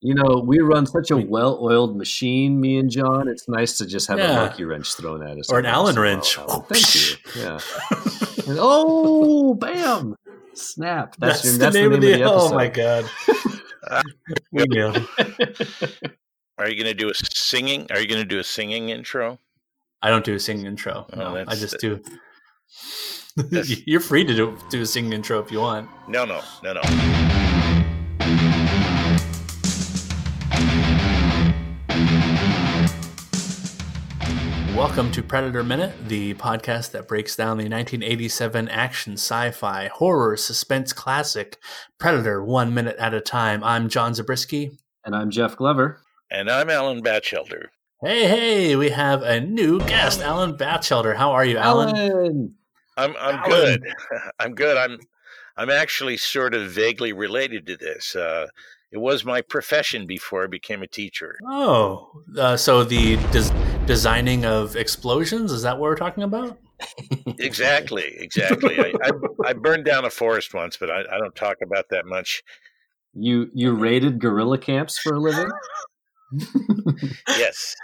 You know, we run such a well-oiled machine, me and John. It's nice to just have a monkey wrench thrown at us. Or an Allen wrench. Oh, thank you. Yeah. And, oh, bam. Snap. That's the name of the episode. Oh, my God. We knew. Are you going to do a singing? Are you going to do a singing intro? I don't do a singing intro. No, I just do. You're free to do a singing intro if you want. No. Welcome to Predator Minute, the podcast that breaks down the 1987 action, sci-fi, horror, suspense classic, Predator, 1 minute at a time. I'm John Zabriskie. And I'm Jeff Glover. And I'm Alan Bachelder. Hey, we have a new guest, Alan Bachelder. How are you, Alan? I'm good. I'm good. I'm actually sort of vaguely related to this. It was my profession before I became a teacher. Oh, so the designing of explosions, is that what we're talking about? Exactly. I burned down a forest once, but I don't talk about that much. You raided guerrilla camps for a living? Yes.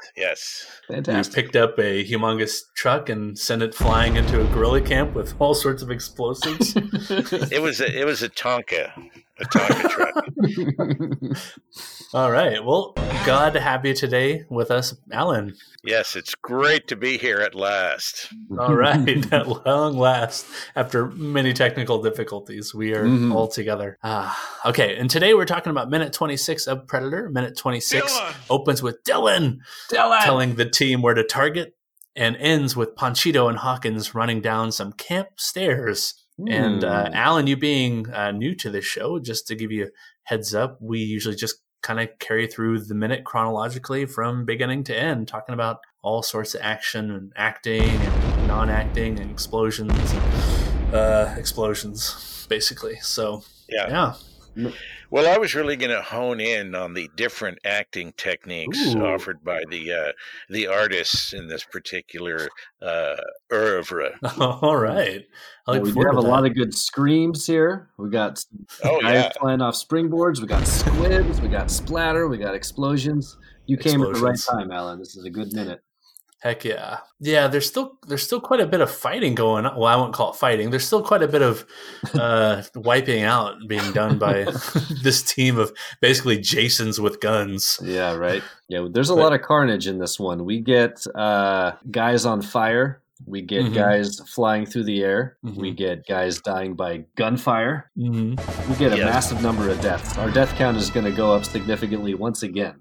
Fantastic. You picked up a humongous truck and sent it flying into a guerrilla camp with all sorts of explosives. It was a Tonka. A Tonka truck. All right. Well, God have you today with us, Alan. Yes, it's great to be here at last. All right. At long last, after many technical difficulties, we are all together. Okay. And today we're talking about minute 26 of Predator. Minute 26 opens with Dylan telling the team where to target and ends with Ponchito and Hawkins running down some camp stairs. And Alan, you being new to this show, just to give you a heads up, we usually just kind of carry through the minute chronologically from beginning to end, talking about all sorts of action and acting and non-acting and explosions, basically. So, yeah. Well, I was really going to hone in on the different acting techniques offered by the artists in this particular oeuvre. All right. We have a lot of good screams here. We got guys flying off springboards. We got squibs. We got splatter. We got explosions. You came at the right time, Alan. This is a good minute. Heck yeah. Yeah, there's still quite a bit of fighting going on. Well, I won't call it fighting. There's still quite a bit of wiping out being done by this team of basically Jasons with guns. Yeah, right. Yeah, there's a lot of carnage in this one. We get guys on fire. We get guys flying through the air. We get guys dying by gunfire. We get a massive number of deaths. Our death count is going to go up significantly once again.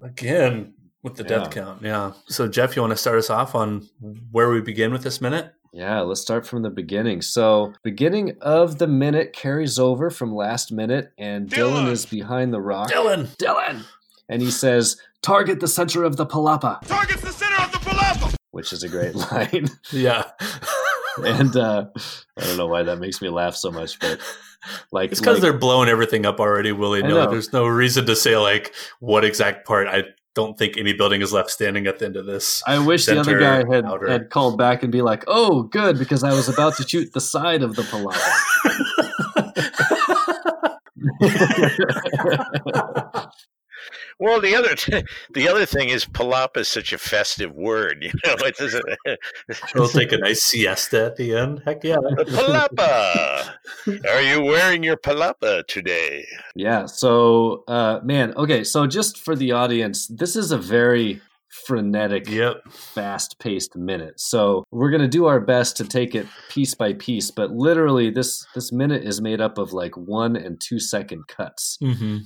With the death count, So, Jeff, you want to start us off on where we begin with this minute? Yeah, let's start from the beginning. So, beginning of the minute carries over from last minute, and Dylan is behind the rock. Dylan! And he says, target the center of the palapa. Target the center of the palapa! Which is a great line. Yeah. And I don't know why that makes me laugh so much, but... it's because they're blowing everything up already, Willie. No, there's no reason to say, what exact part... I don't think any building is left standing at the end of this. I wish the other guy had called back and be like, oh, good, because I was about to shoot the side of the palapa. Well, the other thing is palapa is such a festive word. It doesn't. We'll take a nice siesta at the end. Heck yeah. The palapa. Are you wearing your palapa today? Yeah. So, man. Okay. So just for the audience, this is a very frenetic, fast-paced minute. So we're going to do our best to take it piece by piece, but literally this minute is made up of 1 and 2 second cuts.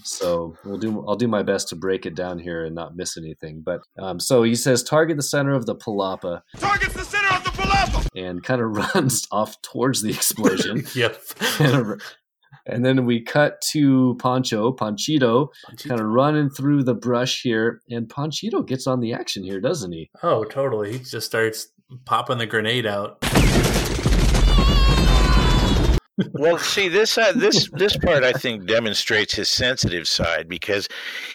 So I'll do my best to break it down here and not miss anything. But so he says, target the center of the palapa. Targets the center of the palapa! And kind of runs off towards the explosion. And then we cut to Ponchito, kind of running through the brush here. And Ponchito gets on the action here, doesn't he? Oh, totally. He just starts popping the grenade out. Well, see, this part, I think, demonstrates his sensitive side because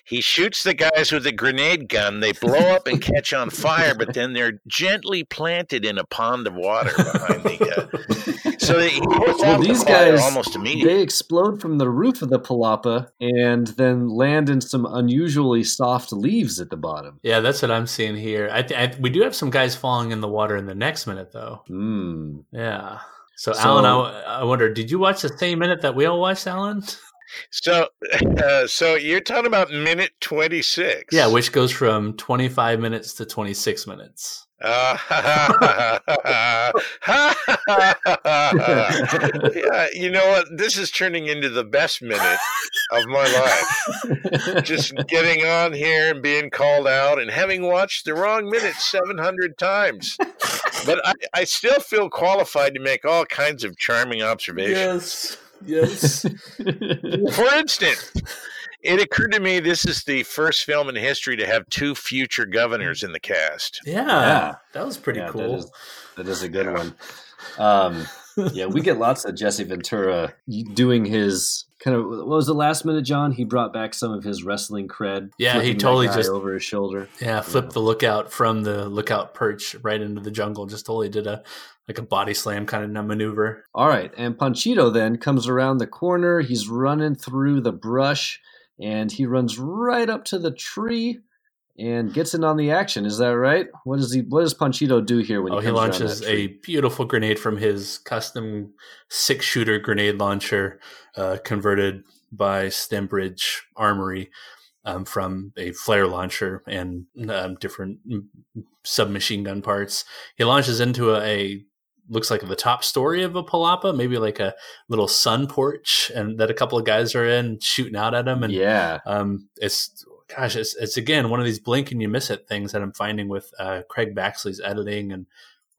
he shoots the guys with a grenade gun. They blow up and catch on fire, but then they're gently planted in a pond of water behind the So he hits well, these guys almost immediately. They explode from the roof of the palapa and then land in some unusually soft leaves at the bottom. Yeah, that's what I'm seeing here. We do have some guys falling in the water in the next minute, though. Mm. Yeah. So, Alan, I wonder, did you watch the same minute that we all watched, Alan? So you're talking about minute 26. Yeah, which goes from 25 minutes to 26 minutes. Yeah, you know what? This is turning into the best minute of my life. Just getting on here and being called out and having watched the wrong minute 700 times. But I still feel qualified to make all kinds of charming observations. Yes. For instance, it occurred to me this is the first film in history to have two future governors in the cast. Yeah. That was pretty cool. That is a good one. Yeah, we get lots of Jesse Ventura doing his kind of, what was the last minute, John? He brought back some of his wrestling cred. Yeah, he totally just over his shoulder. Yeah, flipped the lookout from the lookout perch right into the jungle. Just totally did a body slam kind of maneuver. All right, and Ponchito then comes around the corner. He's running through the brush, and he runs right up to the tree. And gets in on the action. Is that right? What does Ponchito do here when he comes around that tree? He launches a beautiful grenade from his custom 6-shooter grenade launcher, converted by Stembridge Armory from a flare launcher and different submachine gun parts. He launches into a looks like the top story of a palapa, maybe like a little sun porch, and that a couple of guys are in shooting out at him. And it's. Gosh, it's again one of these blink and you miss it things that I'm finding with Craig Baxley's editing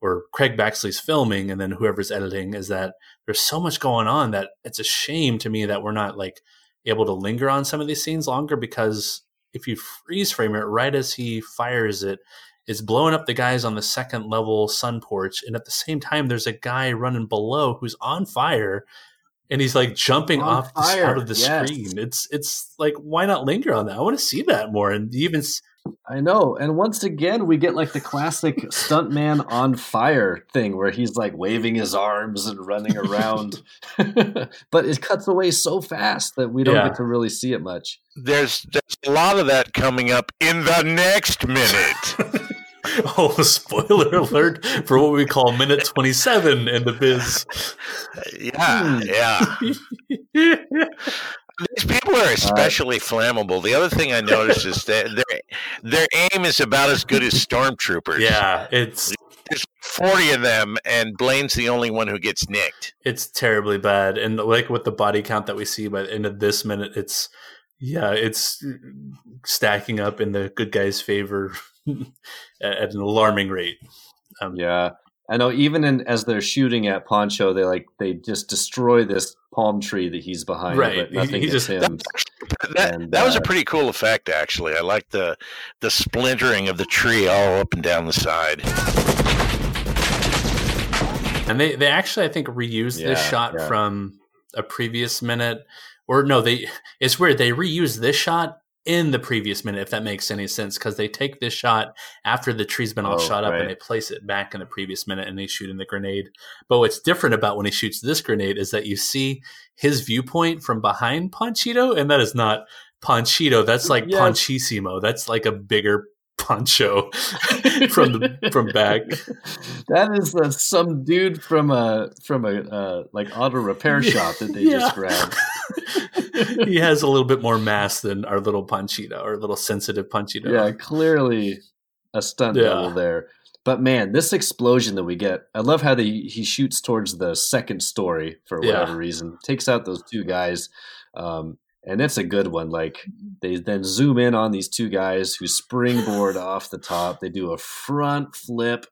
or Craig Baxley's filming, and then whoever's editing, is that there's so much going on that it's a shame to me that we're not like able to linger on some of these scenes longer, because if you freeze frame it right as he fires it, it's blowing up the guys on the second level sun porch, and at the same time there's a guy running below who's on fire. And he's like jumping off out of the screen. It's like, why not linger on that? I want to see that more. And I know. And once again, we get like the classic stuntman on fire thing where he's like waving his arms and running around. But it cuts away so fast that we don't get to really see it much. There's a lot of that coming up in the next minute. Oh, spoiler alert for what we call minute 27 in the biz. Yeah. These people are especially flammable. The other thing I noticed is that their aim is about as good as stormtroopers. Yeah, there's 40 of them, and Blaine's the only one who gets nicked. It's terribly bad. And like with the body count that we see by the end of this minute, it's stacking up in the good guy's favor at an alarming rate. I know, even as they're shooting at Poncho, they just destroy this palm tree that he's behind. Right. But nothing hits him. That was a pretty cool effect, actually. I like the splintering of the tree all up and down the side. And they actually, I think, reused this shot from a previous minute. Or no, it's weird. They reuse this shot in the previous minute, if that makes any sense, because they take this shot after the tree's been all shot up and they place it back in the previous minute and they shoot in the grenade. But what's different about when he shoots this grenade is that you see his viewpoint from behind Ponchito, and that is not Ponchito. That's like Ponchissimo. That's like a bigger Poncho from back. That is some dude from a like auto repair shop that they just grabbed. He has a little bit more mass than our little Ponchito, our little sensitive Ponchito. Yeah, clearly a stunt double there. But man, this explosion that we get, I love how he shoots towards the second story for whatever reason, takes out those two guys. And it's a good one. Like, they then zoom in on these two guys who springboard off the top. They do a front flip.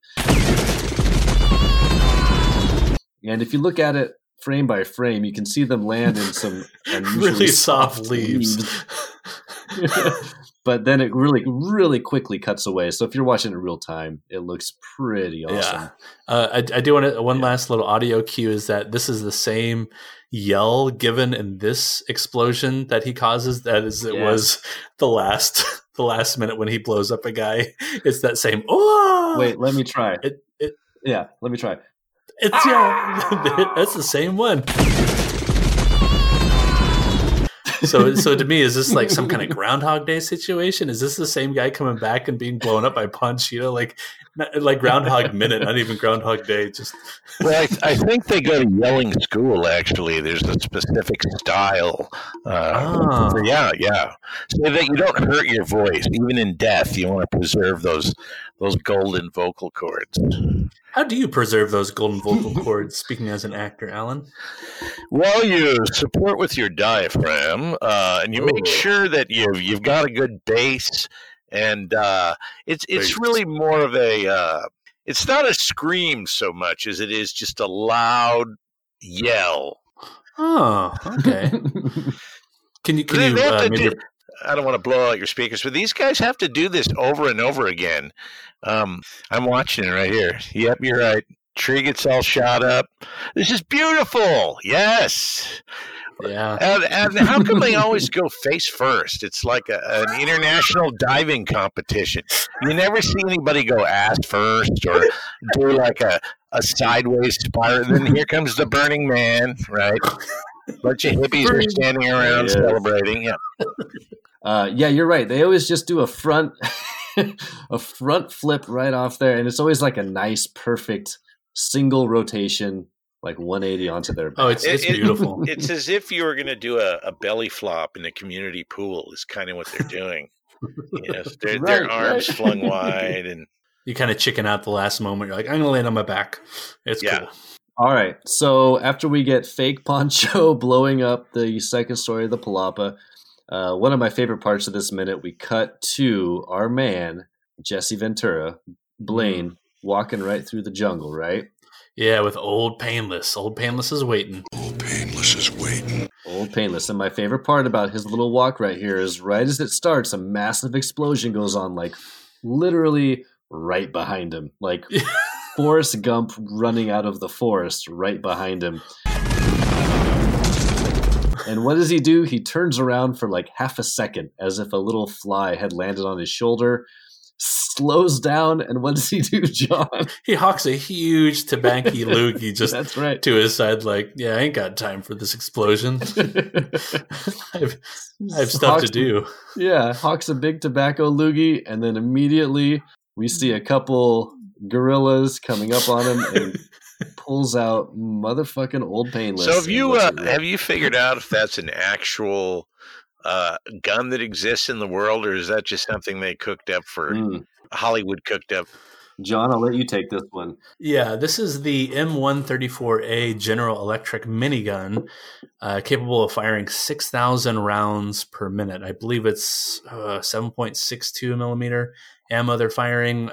And if you look at it frame by frame, you can see them land in some really soft leaves. But then it really, really quickly cuts away. So if you're watching it real time, it looks pretty awesome. Yeah. I do want one last little audio cue is that this is the same yell given in this explosion that he causes was the last minute when he blows up a guy. It's that same. Oh, wait, let me try. Let me try. It's that's the same one. So to me, is this like some kind of Groundhog Day situation? Is this the same guy coming back and being blown up by Ponchito? Like Groundhog Minute, not even Groundhog Day. Just well, I think they go to yelling school. Actually, there's a specific style. So yeah. So that you don't hurt your voice, even in death. You want to preserve those golden vocal cords. How do you preserve those golden vocal cords, speaking as an actor, Alan? Well, you support with your diaphragm, and you make sure that you've got a good bass, and it's really more of a it's not a scream so much as it is just a loud yell. Oh, okay. I don't want to blow out your speakers, but these guys have to do this over and over again. I'm watching it right here. Yep, you're right. Tree gets all shot up. This is beautiful. Yes. Yeah. And how come they always go face first? It's like an international diving competition. You never see anybody go ass first or do like a sideways spiral. Then here comes the Burning Man, right? Bunch of hippies are standing around celebrating. Yeah. Yeah, you're right. They always just do a front flip right off there, and it's always like a nice, perfect single rotation, like 180 onto their back. Oh, it's beautiful. It's as if you were going to do a belly flop in a community pool. Is kind of what they're doing. Their arms flung wide, and you kind of chicken out the last moment. You're like, I'm going to land on my back. It's cool. All right, so after we get fake Poncho blowing up the second story of the Palapa, one of my favorite parts of this minute, we cut to our man, Jesse Ventura, Blaine, walking right through the jungle, right? Yeah, with Old Painless. Old Painless is waiting. And my favorite part about his little walk right here is right as it starts, a massive explosion goes on, like literally right behind him, like... Forrest Gump running out of the forest right behind him. And what does he do? He turns around for like half a second as if a little fly had landed on his shoulder, slows down, and what does he do, John? He hawks a huge tabanki loogie just That's right. to his side like, yeah, I ain't got time for this explosion. I have stuff to do. Yeah, hawks a big tobacco loogie, and then immediately we see a couple... gorillas coming up on him and pulls out motherfucking Old Painless. So have you figured out if that's an actual gun that exists in the world, or is that just something they cooked up for Hollywood cooked up? John, I'll let you take this one. Yeah, this is the M134A General Electric minigun, capable of firing 6,000 rounds per minute. I believe it's 7.62 millimeter ammo they're firing.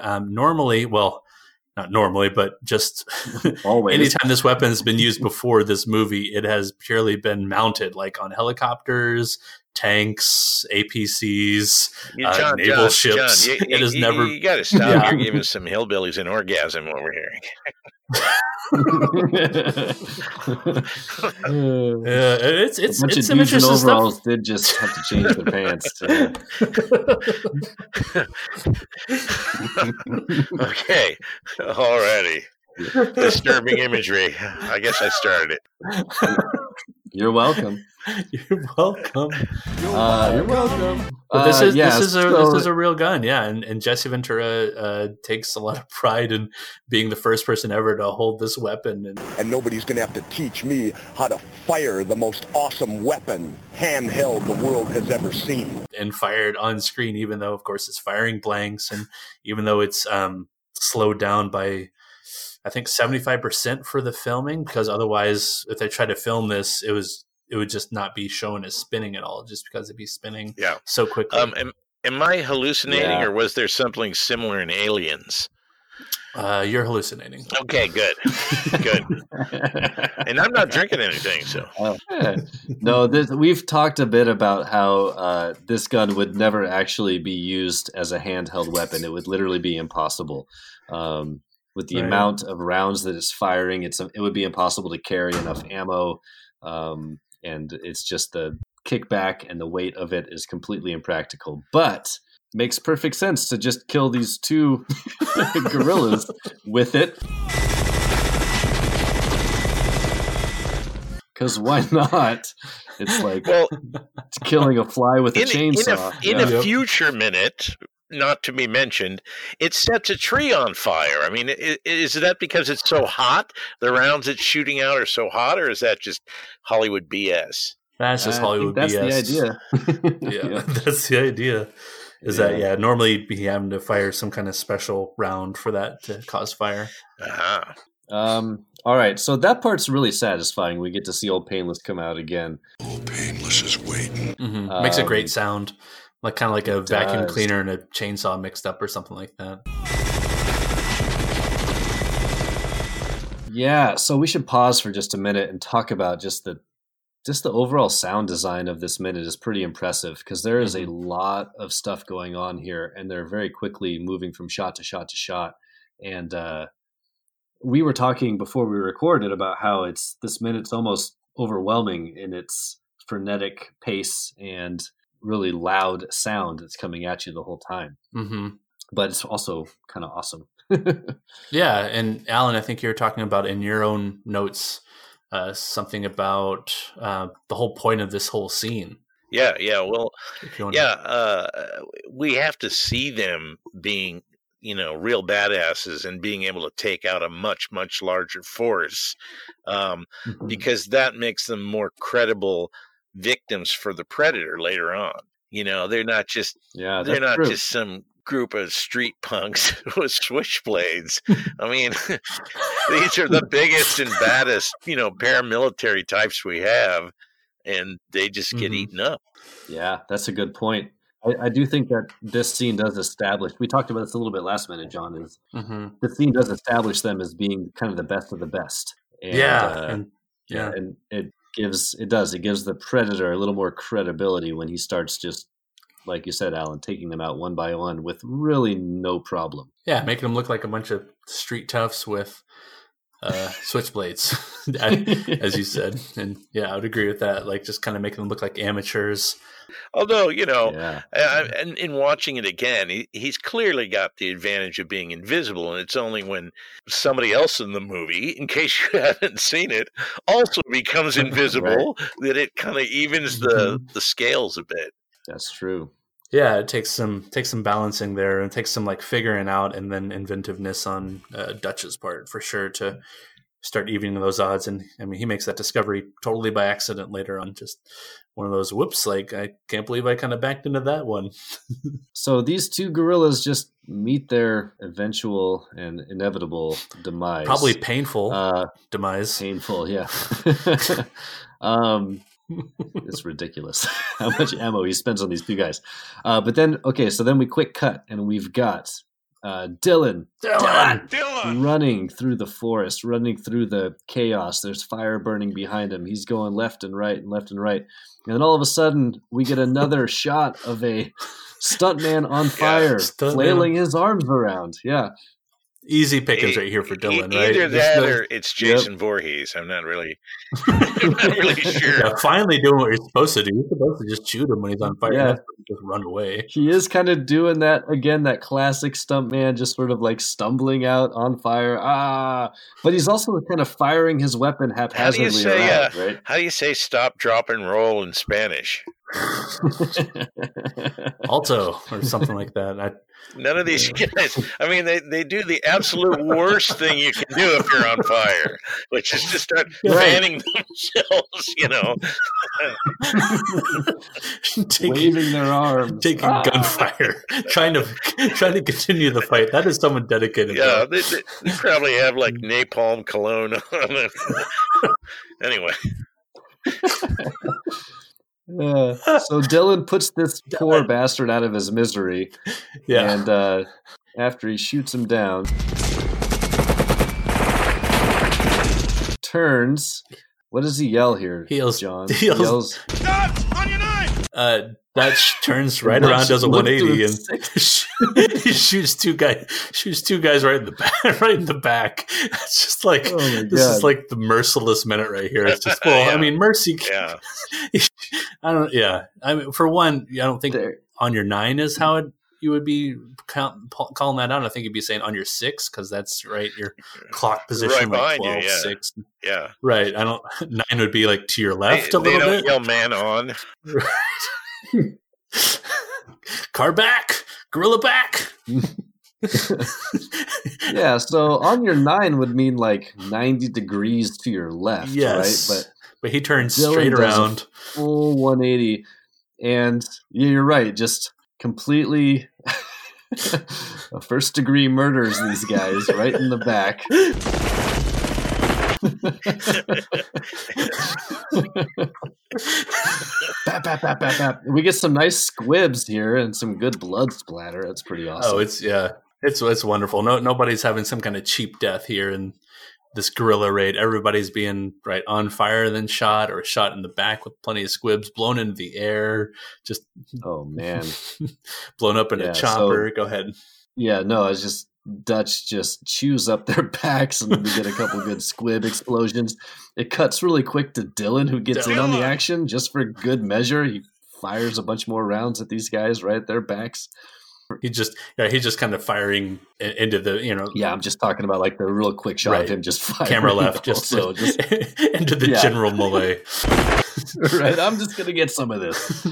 Not normally, but just always. Anytime this weapon's been used before this movie, it has purely been mounted, like on helicopters, tanks, APCs, naval ships. John, it has never. You got to stop. Yeah. You're giving some hillbillies an orgasm over here. It's a bunch of some dudes in overalls stuff. Did just have to change their pants. Okay, alrighty. Disturbing imagery. I guess I started it. You're welcome. You're welcome. But this is a real gun, yeah. And Jesse Ventura takes a lot of pride in being the first person ever to hold this weapon. And nobody's going to have to teach me how to fire the most awesome weapon handheld the world has ever seen. And fired on screen, even though, of course, it's firing blanks, and even though it's slowed down by... I think 75% for the filming, because otherwise, if they tried to film this, it would just not be shown as spinning at all, just because it'd be spinning so quickly. Am I hallucinating, or was there something similar in Aliens? You're hallucinating. Okay, good. And I'm not drinking anything, so. No, we've talked a bit about how this gun would never actually be used as a handheld weapon. It would literally be impossible. With the amount of rounds that it's firing, it would be impossible to carry enough ammo, and it's just the kickback and the weight of it is completely impractical. But makes perfect sense to just kill these two gorillas with it. because why not? It's like it's killing a fly with a chainsaw. In a future minute, not to be mentioned, it sets a tree on fire. I mean, is that because it's so hot? The rounds it's shooting out are so hot, or is that just Hollywood BS? That's just Hollywood BS. That's the idea. That's the idea. Is that normally you'd be having to fire some kind of special round for that to cause fire. Uh-huh. All right, so that part's really satisfying. We get to see Old Painless come out again. Old Painless is waiting. Mm-hmm. Makes a great sound, like kind of like a vacuum cleaner and a chainsaw mixed up or something like that. Yeah, so we should pause for just a minute and talk about just the overall sound design of this minute is pretty impressive, because there is a lot of stuff going on here, and they're very quickly moving from shot to shot to shot. And we were talking before we recorded about how this minute's almost overwhelming in its frenetic pace and really loud sound that's coming at you the whole time. Mm-hmm. But it's also kind of awesome. Yeah, and Alan, I think you're talking about in your own notes something about the whole point of this whole scene. We have to see them being, real badasses and being able to take out a much, much larger force, because that makes them more credible victims for the Predator later on. They're not just just some group of street punks with switchblades. I mean, these are the biggest and baddest, paramilitary types we have, and they just get eaten up. Yeah, that's a good point. I do think that this scene does establish, we talked about this a little bit last minute, John, is this scene does establish them as being kind of the best of the best. And, and it gives the Predator a little more credibility when he starts just, like you said, Alan, taking them out one by one with really no problem. Yeah, making them look like a bunch of street toughs with switchblades, as you said. And yeah, I would agree with that. Like, just kind of making them look like amateurs. Although, in watching it again, he's clearly got the advantage of being invisible. And it's only when somebody else in the movie, in case you haven't seen it, also becomes invisible that it kind of evens the scales a bit. That's true. Yeah, it takes some balancing there, and takes some like figuring out, and then inventiveness on Dutch's part for sure to start evening those odds. And I mean, he makes that discovery totally by accident later on. Just one of those whoops! Like, I can't believe I kind of backed into that one. So these two gorillas just meet their eventual and inevitable demise. Probably painful demise. Painful, yeah. It's ridiculous how much ammo he spends on these two guys. But then, so we quick cut, and we've got Dylan running through the forest, running through the chaos. There's fire burning behind him. He's going left and right and left and right. And then all of a sudden, we get another shot of a stuntman on fire, flailing his arms around. Yeah. Easy pickings right here for Dylan, right? Either that or it's Jason Voorhees. I'm not really sure. Yeah, finally doing what you're supposed to do. You're supposed to just shoot him when he's on fire. Yeah. Just run away. He is kind of doing that again, that classic stuntman, just sort of like stumbling out on fire. But he's also kind of firing his weapon haphazardly around, right? How do you say stop, drop, and roll in Spanish? Alto or something like that. None of these guys. I mean, they do the absolute worst thing you can do if you're on fire, which is just start fanning themselves. Waving their arms, taking gunfire, trying to continue the fight. That is someone dedicated. Yeah, they probably have like napalm cologne on it. Anyway. So Dylan puts this poor bastard out of his misery, and after he shoots him down, turns. What does he yell here? He yells, John. He yells, Dutch, on your knife! Dutch turns right around, does a 180, and he shoots two guys right in the back. It's just like is like the merciless minute right here. It's just mercy. Yeah. I don't. Yeah, I mean, for one, I don't think on your nine is how it you would be calling that out. I think you'd be saying on your six, because that's right, your clock position, right, like 12, you, yeah. 6. Yeah. Right. I don't. 9 would be like to your left a little bit. They don't yell man on. Right. Car back. Gorilla back. Yeah, so on your 9 would mean like 90 degrees to your left, yes, right? But he turns Dylan straight around. Full 180. And you're right, just completely first degree murders these guys right in the back. Bap, bap, bap, bap, bap. We get some nice squibs here and some good blood splatter. That's pretty awesome. Oh, it's wonderful. Nobody's having some kind of cheap death here in this guerrilla raid. Everybody's being right on fire, then shot or shot in the back with plenty of squibs, blown into the air, just oh man, blown up in a chopper. Go ahead. Yeah, no, it's just Dutch just chews up their backs, and we get a couple good squib explosions. It cuts really quick to Dylan, who gets in on the action just for good measure. He fires a bunch more rounds at these guys right at their backs. He's just kind of firing into the, you know. Yeah, I'm just talking about like the real quick shot right. of him just firing. Camera left, just into the general melee. Right, I'm just going to get some of this.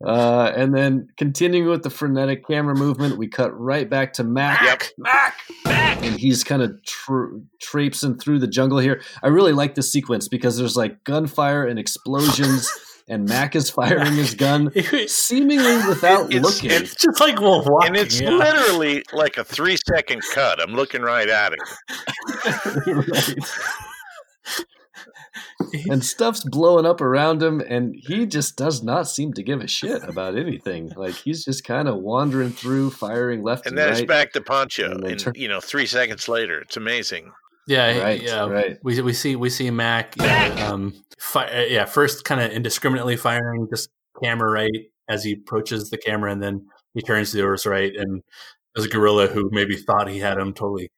And then continuing with the frenetic camera movement, we cut right back to Mac. Yep. Mac! And he's kind of traipsing through the jungle here. I really like this sequence because there's like gunfire and explosions. And Mac is firing his gun seemingly without looking. It's just like Wolf walking. And it's literally like a 3-second cut. I'm looking right at it. Right. And stuff's blowing up around him, and he just does not seem to give a shit about anything. Like, he's just kind of wandering through, firing left and right. And then it's back to Poncho, and 3 seconds later. It's amazing. Yeah, right, right. We see Mac first kind of indiscriminately firing just camera right as he approaches the camera, and then he turns to the horse right, and there's a gorilla who maybe thought he had him totally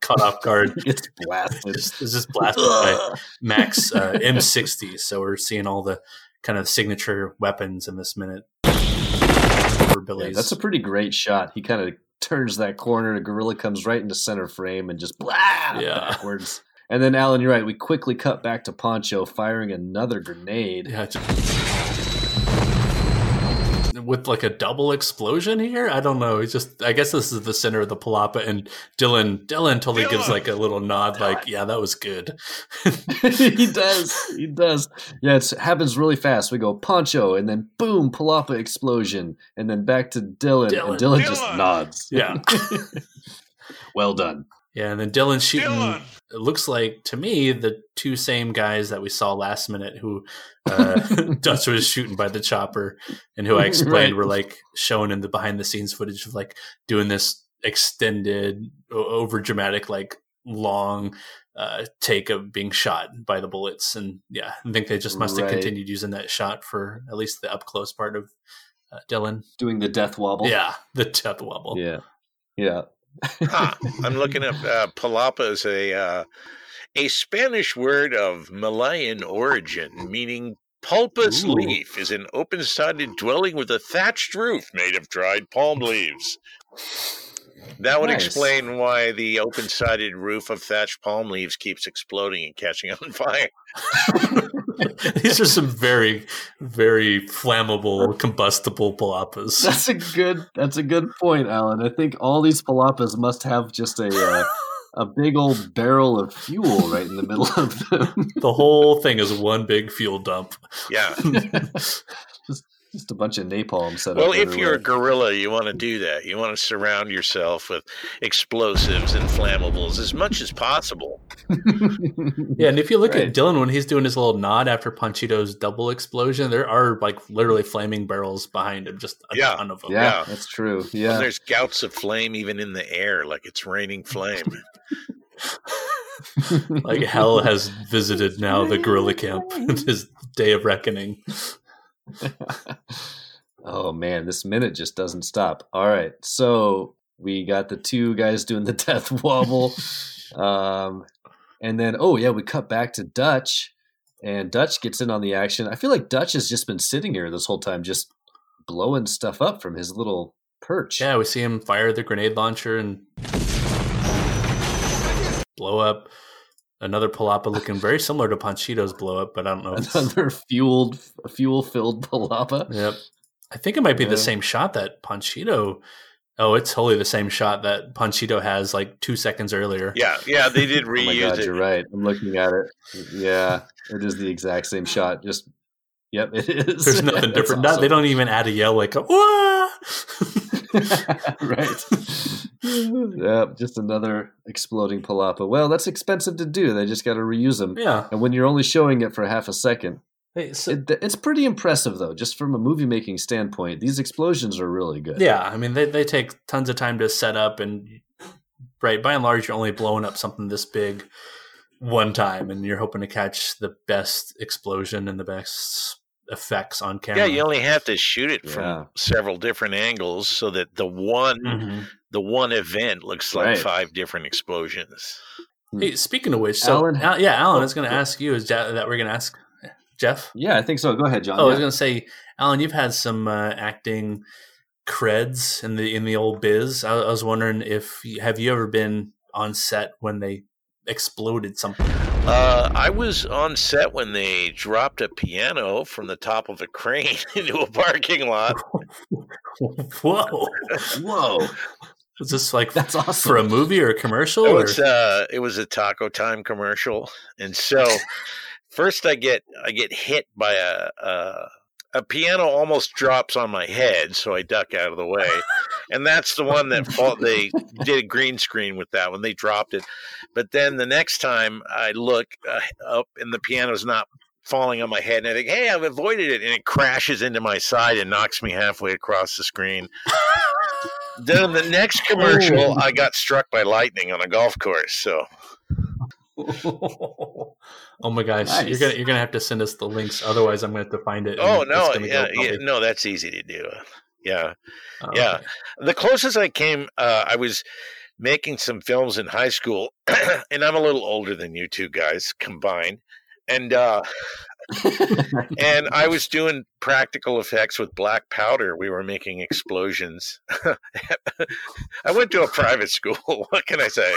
caught off guard. It's blasted. It's just blasted by Mac's M60. So we're seeing all the kind of signature weapons in this minute. Yeah, that's a pretty great shot. He kind of turns that corner, a gorilla comes right into center frame and just backwards. And then, Alan, you're right. We quickly cut back to Poncho firing another grenade. Yeah, with like a double explosion here? I don't know. It's just, I guess this is the center of the palapa, and Dylan totally gives like a little nod, like, yeah, that was good. He does. Yeah, it happens really fast. We go Poncho, and then boom, palapa explosion, and then back to Dylan. And Dylan just nods. Yeah. Well done. Yeah, and then Dylan shooting, it looks like, to me, the two same guys that we saw last minute who Dutch was shooting by the chopper, and who I explained were like shown in the behind-the-scenes footage of like doing this extended, over-dramatic, like long take of being shot by the bullets. And yeah, I think they just must have continued using that shot for at least the up-close part of Dylan. Doing the death wobble. Yeah, the death wobble. Yeah. I'm looking up palapa is a Spanish word of Malayan origin, meaning pulpus leaf, is an open-sided dwelling with a thatched roof made of dried palm leaves. That would explain why the open-sided roof of thatched palm leaves keeps exploding and catching on fire. These are some very, very flammable, combustible palapas. That's a good point, Alan. I think all these palapas must have just a big old barrel of fuel right in the middle of them. The whole thing is one big fuel dump. Yeah. Just a bunch of napalm set up. Well, if you're a gorilla, you want to do that. You want to surround yourself with explosives and flammables as much as possible. Yeah, and if you look at Dylan when he's doing his little nod after Panchito's double explosion, there are like literally flaming barrels behind him, just a ton of them. Yeah, that's true. Yeah, and there's gouts of flame even in the air, like it's raining flame. Like hell has visited now the gorilla camp. This day of reckoning. Oh man, this minute just doesn't stop. All right, so we got the two guys doing the death wobble, and then we cut back to Dutch, and Dutch gets in on the action. I feel like Dutch has just been sitting here this whole time, just blowing stuff up from his little perch. Yeah, we see him fire the grenade launcher and blow up another palapa looking very similar to Ponchito's blow up, but I don't know. Another fuel-filled palapa. Yep. I think it might be the same shot that Ponchito... Oh, it's totally the same shot that Ponchito has like 2 seconds earlier. Yeah, they did reuse it. Oh my God, you're right. I'm looking at it. Yeah, it is the exact same shot. Just, yep, it is. There's nothing different. Awesome. They don't even add a yell like, wah! Right. Yep, just another exploding palapa. Well, that's expensive to do. They just got to reuse them. Yeah. And when you're only showing it for half a second. Hey, so, it's pretty impressive, though, just from a movie-making standpoint. These explosions are really good. Yeah, I mean, they take tons of time to set up, and right, by and large, you're only blowing up something this big one time, and you're hoping to catch the best explosion and the best effects on camera. Yeah, you only have to shoot it from several different angles so that the one event looks like 5 different explosions. Hey, speaking of which, so Alan, I was going to ask you, we're going to ask... Jeff? Yeah, I think so. Go ahead, John. Oh, yeah. I was going to say, Alan, you've had some acting creds in the old biz. I was wondering have you ever been on set when they exploded something? I was on set when they dropped a piano from the top of a crane into a parking lot. Whoa! Was this like that's awesome for a movie or a commercial? It was a Taco Time commercial, and so. First, I get hit by a piano almost drops on my head, so I duck out of the way, and that's the one that they did a green screen with that one. They dropped it, but then the next time I look up and the piano's not falling on my head, and I think, "Hey, I've avoided it," and it crashes into my side and knocks me halfway across the screen. Then the next commercial, I got struck by lightning on a golf course, so. Oh my gosh! Nice. You're gonna have to send us the links, otherwise I'm gonna have to find it. Oh no, no, that's easy to do. Yeah, yeah. The closest I came, I was making some films in high school, and I'm a little older than you two guys combined, and and I was doing practical effects with black powder. We were making explosions. I went to a private school. What can I say?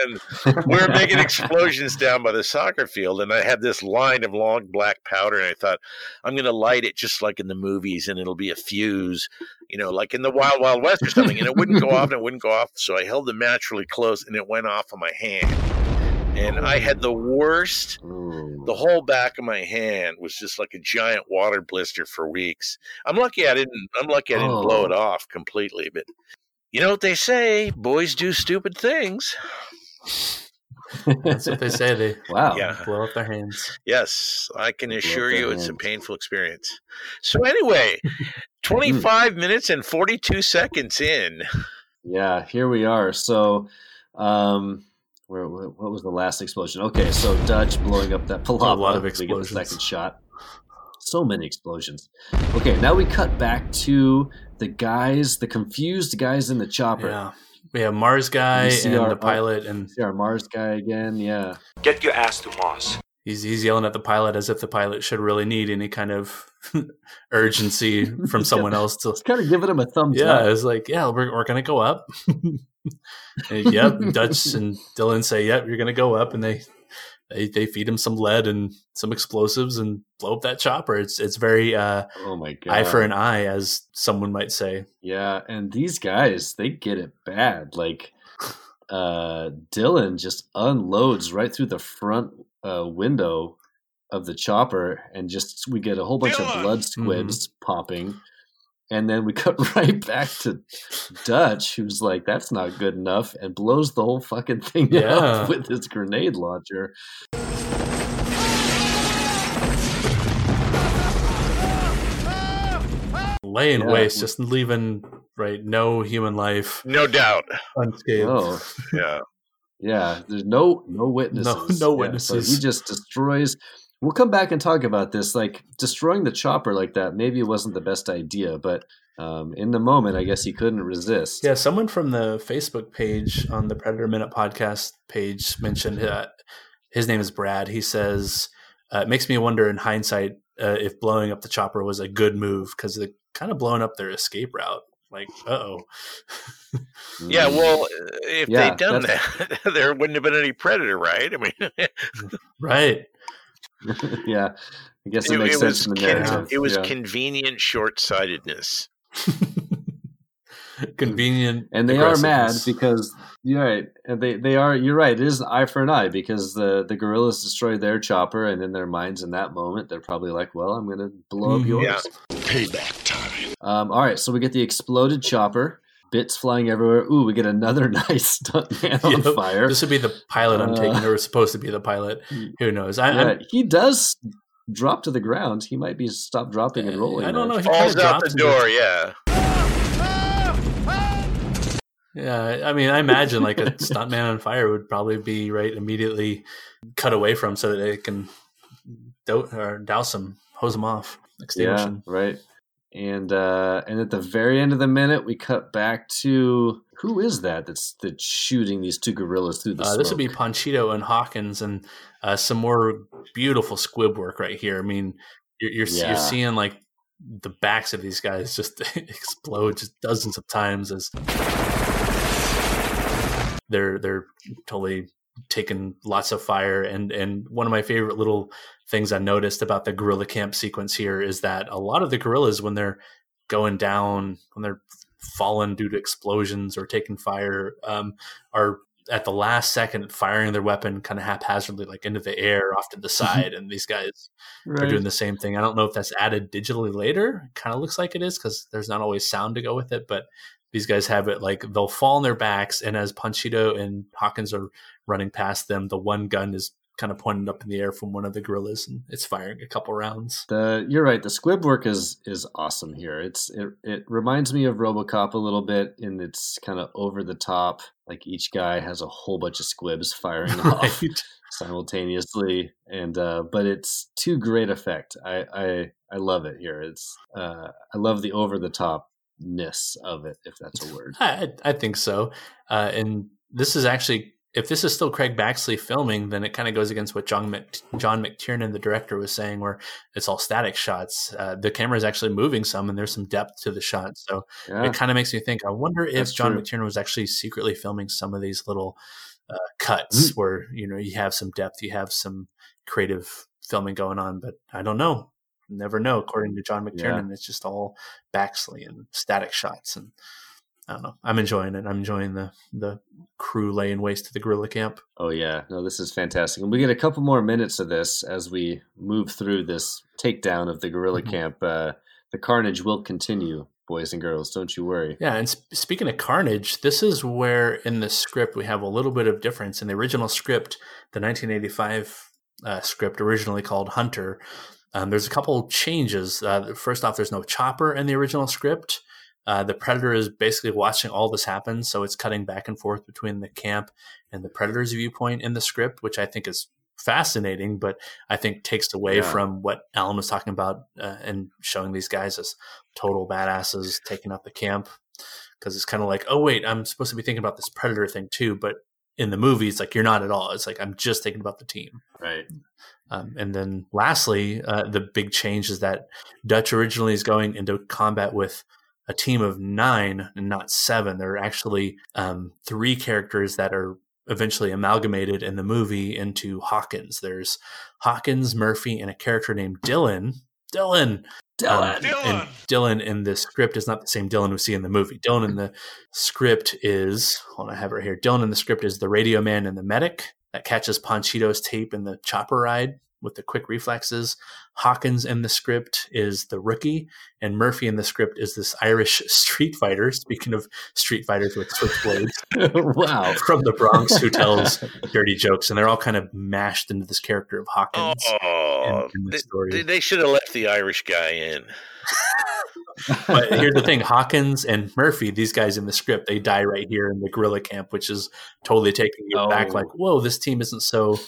And we were making explosions down by the soccer field. And I had this line of long black powder. And I thought, I'm going to light it just like in the movies. And it'll be a fuse, you know, like in the Wild Wild West or something. And it wouldn't go off and it wouldn't go off. So I held the match really close and it went off on my hand. And I had the worst. The whole back of my hand was just like a giant water blister for weeks. I'm lucky I didn't blow it off completely. But you know what they say: boys do stupid things. That's what they say. They blow up their hands. Yes, I can assure you, it's a painful experience. So anyway, 25 minutes and 42 seconds in. Yeah, here we are. So. What was the last explosion? Okay, so Dutch blowing up that palapa. A lot of explosions. Second shot. So many explosions. Okay, now we cut back to the confused guys in the chopper. Yeah, we have Mars guy and the pilot. And see our Mars guy again, yeah. Get your ass to Mars. He's yelling at the pilot as if the pilot should really need any kind of urgency from someone else. He's kind of giving him a thumbs up. Yeah, it's like, we're going to go up. Yep, Dutch and Dylan say, "Yep, you're gonna go up," and they feed him some lead and some explosives and blow up that chopper. It's very oh my God, eye for an eye, as someone might say. Yeah, and these guys, they get it bad. Like Dylan just unloads right through the front window of the chopper, and just we get a whole bunch of blood squibs popping. And then we cut right back to Dutch, who's like, "That's not good enough," and blows the whole fucking thing up with his grenade launcher. Laying waste, just leaving no human life, no doubt, unscathed. Oh. Yeah. There's no witnesses. No witnesses. So he just destroys. We'll come back and talk about this. Like, destroying the chopper like that, maybe it wasn't the best idea, but in the moment, I guess he couldn't resist. Yeah, someone from the Facebook page on the Predator Minute podcast page mentioned his name is Brad. He says, it makes me wonder in hindsight if blowing up the chopper was a good move because the kind of blowing up their escape route. Like, uh-oh. Yeah, well, if they'd done that, there wouldn't have been any Predator, right? I mean, right. Yeah. I guess it makes sense in the narrative. It was convenient short-sightedness. Convenient. And they are mad because you're right. They are, you're right. It is an eye for an eye because the gorillas destroy their chopper, and in their minds in that moment, they're probably like, well, I'm going to blow up yours. Yeah. Payback time. All right. So we get the exploded chopper, bits flying everywhere. Ooh, we get another nice stuntman on fire. This would be the pilot I'm taking, or supposed to be the pilot. Who knows? He does drop to the ground. He might be stopped dropping and rolling. I don't know. He falls out the door. Yeah, I mean, I imagine like a stuntman on fire would probably be immediately cut away from so that they can douse him, hose him off, extinguish him. Right. And at the very end of the minute, we cut back to who is that's shooting these two gorillas through the smoke? This would be Ponchito and Hawkins, and some more beautiful squib work right here. I mean, you're seeing like the backs of these guys just explode just dozens of times as. They're totally taking lots of fire. And one of my favorite little things I noticed about the guerrilla camp sequence here is that a lot of the guerrillas, when they're going down, when they're falling due to explosions or taking fire, are at the last second firing their weapon kind of haphazardly, like into the air off to the side. And these guys are doing the same thing. I don't know if that's added digitally later. It kind of looks like it is because there's not always sound to go with it, but these guys have it like they'll fall on their backs, and as Ponchito and Hawkins are running past them, the one gun is kind of pointed up in the air from one of the gorillas, and it's firing a couple rounds. You're right. The squib work is awesome here. It reminds me of RoboCop a little bit, and it's kind of over the top. Like each guy has a whole bunch of squibs firing off simultaneously, and but it's to great effect. I love it here. It's I love the over the top. Ness of it, if that's a word. I think so. And this is actually, if this is still Craig Baxley filming, then it kind of goes against what John McTiernan, the director, was saying, where it's all static shots. The camera is actually moving some, and there's some depth to the shot. So it kind of makes me think, I wonder if McTiernan was actually secretly filming some of these little cuts where, you have some depth, you have some creative filming going on, but I don't know. Never know, according to John McTiernan. It's just all Baxley and static shots, and I don't know. I'm enjoying it. I'm enjoying the crew laying waste to the guerrilla camp. Oh yeah, no, this is fantastic. And we get a couple more minutes of this as we move through this takedown of the guerrilla camp. The carnage will continue, boys and girls. Don't you worry. Yeah, and speaking of carnage, this is where in the script we have a little bit of difference. In the original script, the 1985 script, originally called Hunter. There's a couple changes. First off, there's no chopper in the original script. The Predator is basically watching all this happen, so it's cutting back and forth between the camp and the Predator's viewpoint in the script, which I think is fascinating, but I think takes away from what Alan was talking about and showing these guys as total badasses taking out the camp, because it's kind of like, oh, wait, I'm supposed to be thinking about this Predator thing too, but in the movie, it's like, you're not at all. It's like, I'm just thinking about the team. Right. And then lastly, the big change is that Dutch originally is going into combat with a team of 9 and not 7. There are actually 3 characters that are eventually amalgamated in the movie into Hawkins. There's Hawkins, Murphy, and a character named Dylan. And Dylan in the script is not the same Dylan we see in the movie. Dylan in the script is, hold on, I have it right here. Dylan in the script is the radio man and the medic that catches Ponchito's tape in the chopper ride with the quick reflexes. Hawkins in the script is the rookie, and Murphy in the script is this Irish street fighter. Speaking of street fighters with switchblades, wow, from the Bronx, who tells dirty jokes, and they're all kind of mashed into this character of Hawkins. Oh, in the story. They should have left the Irish guy in. But here's the thing: Hawkins and Murphy, these guys in the script, they die right here in the guerrilla camp, which is totally taking you back. Like, whoa, this team isn't so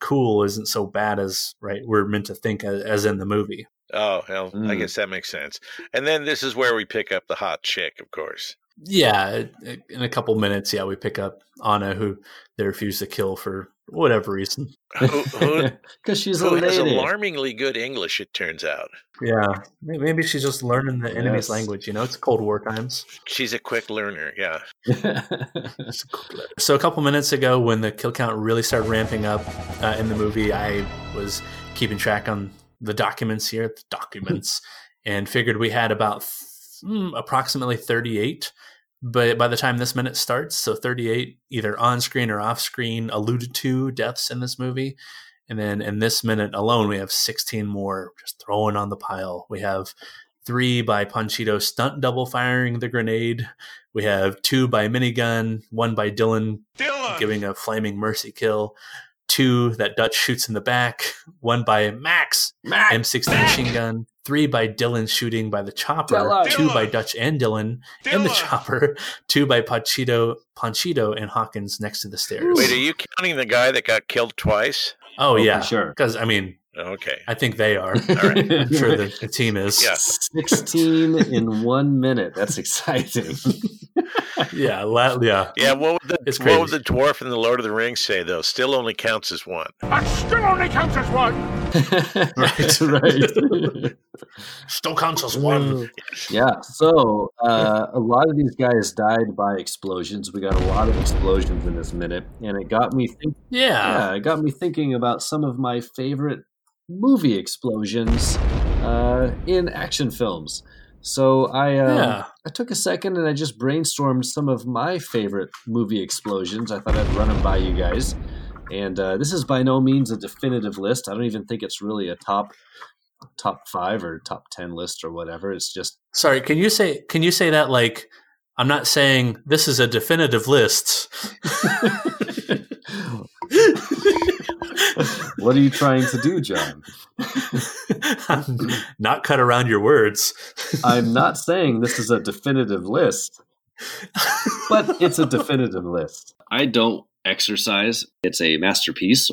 cool, isn't so bad as we're meant to think as in the movie. Oh, hell, I guess that makes sense. And then this is where we pick up the hot chick, of course. Yeah, in a couple minutes, we pick up Anna, who they refuse to kill for whatever reason. Because she's a lady. Has alarmingly good English, it turns out. Yeah. Maybe she's just learning the enemy's language, you know? It's Cold War times. She's a quick learner, yeah. So a couple minutes ago, when the kill count really started ramping up in the movie, I was keeping track on the documents here, and figured we had about approximately 38. But by the time this minute starts, so 38 either on screen or off screen alluded to deaths in this movie. And then in this minute alone, we have 16 more just thrown on the pile. We have 3 by Ponchito stunt double firing the grenade. We have 2 by minigun, 1 by Dylan giving a flaming mercy kill, 2 that Dutch shoots in the back, 1 by Mac M16 machine gun, 3 by Dylan shooting by the chopper, Dylan. 2 by Dutch and Dylan in the chopper, 2 by Ponchito and Hawkins next to the stairs. Wait, are you counting the guy that got killed twice? Oh yeah, sure. Because I mean, okay, I think they are. All right, I'm sure the team is. Yeah. 16 in 1 minute. That's exciting. Yeah. What would the dwarf in the Lord of the Rings say though? Still only counts as one. Right. Still counts as one. Yeah. So a lot of these guys died by explosions. We got a lot of explosions in this minute, and it got me thinking. Yeah, it got me thinking about some of my favorite movie explosions in action films. So I took a second and I just brainstormed some of my favorite movie explosions. I thought I'd run them by you guys. And this is by no means a definitive list. I don't even think it's really a top 5 or top 10 list or whatever. It's just... Sorry, can you say that like I'm not saying this is a definitive list. What are you trying to do, John? Not cut around your words. I'm not saying this is a definitive list, but it's a definitive list. I don't exercise. It's a masterpiece.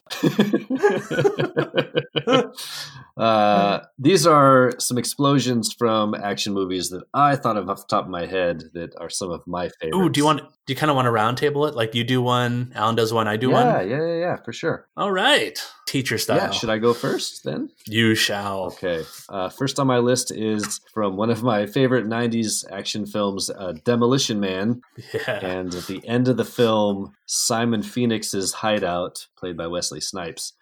These are some explosions from action movies that I thought of off the top of my head that are some of my favorites. Ooh, do you kind of want to round table it? Like you do one, Alan does one, I do one? Yeah, for sure. All right. Teacher style. Yeah, should I go first then? You shall. Okay. First on my list is from one of my favorite 90s action films, Demolition Man. Yeah. And at the end of the film, Simon Phoenix's hideout, played by Wesley Snipes,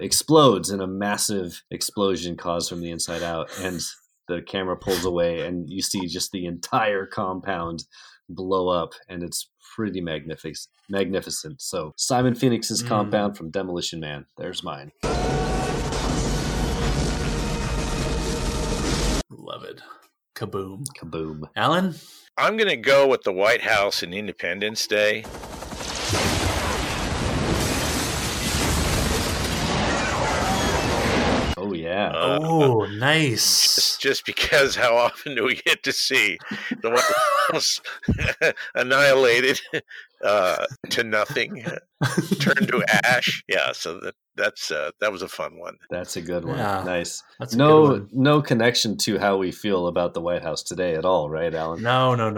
explodes in a massive explosion caused from the inside out, and the camera pulls away and you see just the entire compound blow up, and it's pretty magnificent. So Simon Phoenix's compound from Demolition Man. There's mine. Love it. Kaboom. Alan? I'm going to go with the White House in Independence Day. Oh, yeah. Oh, nice. Just because how often do we get to see the White House annihilated to nothing, turned to ash? Yeah, so that was a fun one. That's a good one. Yeah, nice. No connection to how we feel about the White House today at all, right, Alan? No. No.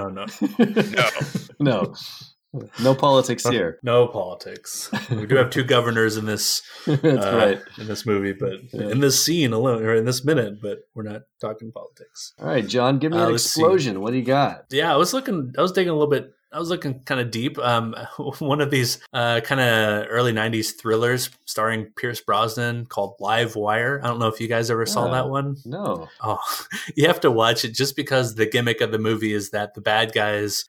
No politics here. No politics. We do have 2 governors in this right. in this movie, but in this scene alone, or in this minute, but we're not talking politics. All right, John, give me an explosion. What do you got? Yeah, I was digging a little bit. I was looking kind of deep. One of these kind of early 90s thrillers starring Pierce Brosnan called Live Wire. I don't know if you guys ever saw that one. No. Oh, you have to watch it just because the gimmick of the movie is that the bad guys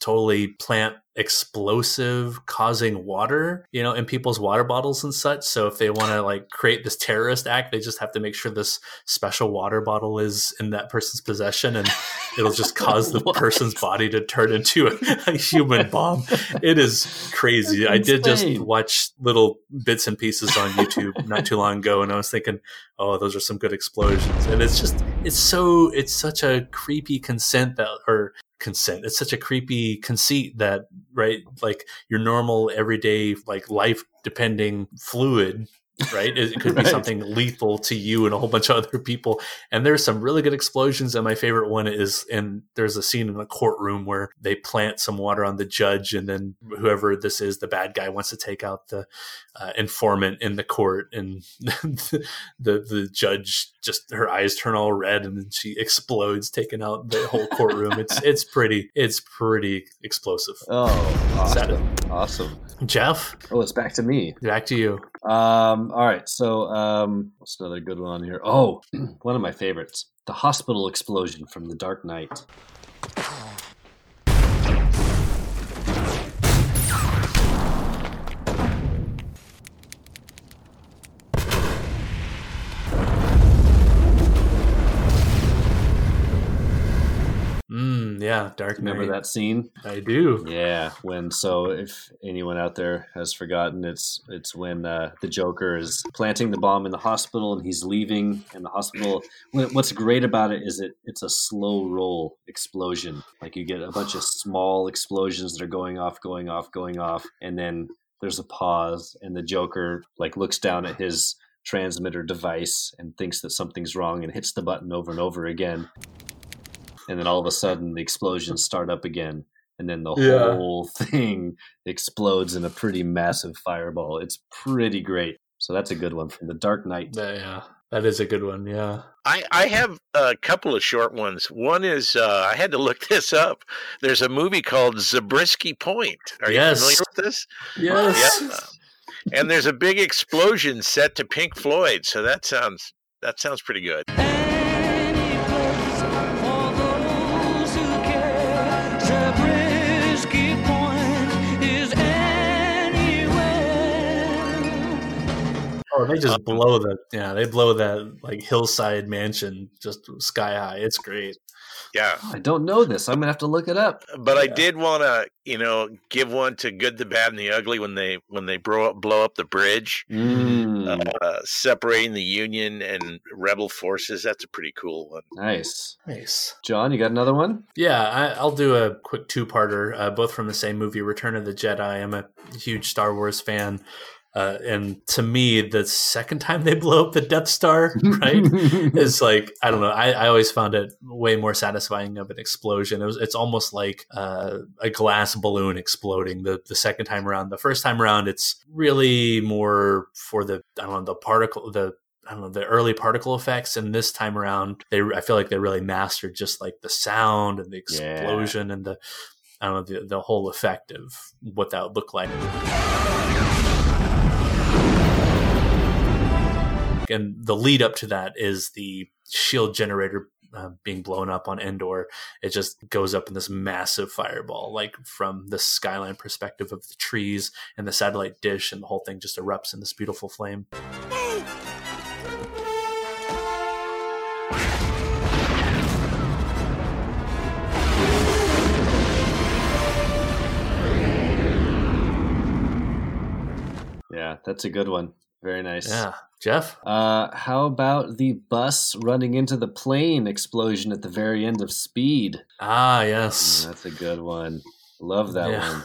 totally plant explosive causing water, you know, in people's water bottles and such. So if they want to like create this terrorist act, they just have to make sure this special water bottle is in that person's possession, and it'll just cause the person's body to turn into a human bomb. It is crazy. I did just watch little bits and pieces on YouTube not too long ago, and I was thinking, oh, those are some good explosions. And it's such a creepy It's such a creepy conceit that, right, like your normal everyday like life depending fluid right? It could be something lethal to you and a whole bunch of other people. And there's some really good explosions. And my favorite one is, and there's a scene in a courtroom where they plant some water on the judge, and then whoever this is, the bad guy, wants to take out the informant in the court. And the judge, just her eyes turn all red, and then she explodes, taking out the whole courtroom. It's pretty explosive. Oh, awesome. Jeff? Oh, it's back to me. Back to you. All right. So, what's another good one on here? Oh, one of my favorites. The hospital explosion from The Dark Knight. Yeah, Dark Knight. Remember that scene? I do. Yeah, so if anyone out there has forgotten, it's when the Joker is planting the bomb in the hospital and he's leaving, and the hospital. What's great about it is it's a slow roll explosion. Like you get a bunch of small explosions that are going off, and then there's a pause, and the Joker like looks down at his transmitter device and thinks that something's wrong and hits the button over and over again. And then all of a sudden the explosions start up again, and then the whole thing explodes in a pretty massive fireball. It's pretty great. So that's a good one from The Dark Knight. Yeah, that is a good one, yeah. I have a couple of short ones. One is, I had to look this up. There's a movie called Zabriskie Point. Are you familiar with this? Yes. Yeah. And there's a big explosion set to Pink Floyd, so that sounds pretty good. Oh, they just blow that. Yeah, they blow that like hillside mansion just sky high. It's great. Yeah, I don't know this. I'm gonna have to look it up. But yeah. I did want to, give one to Good, the Bad, and the Ugly when they blow up the bridge, separating the Union and Rebel forces. That's a pretty cool one. Nice. John, you got another one? Yeah, I'll do a quick two-parter, both from the same movie, Return of the Jedi. I'm a huge Star Wars fan. And to me, the second time they blow up the Death Star, right, is like, I don't know. I always found it way more satisfying of an explosion. It's almost like a glass balloon exploding the second time around. The first time around, it's really more for the early particle effects, and this time around, I feel like they really mastered just like the sound and the explosion and the whole effect of what that would look like. And the lead up to that is the shield generator being blown up on Endor. It just goes up in this massive fireball, like from the skyline perspective of the trees and the satellite dish, and the whole thing just erupts in this beautiful flame. Yeah, that's a good one. Very nice. Yeah. Jeff? How about the bus running into the plane explosion at the very end of Speed? Ah, yes. That's a good one. Love that one.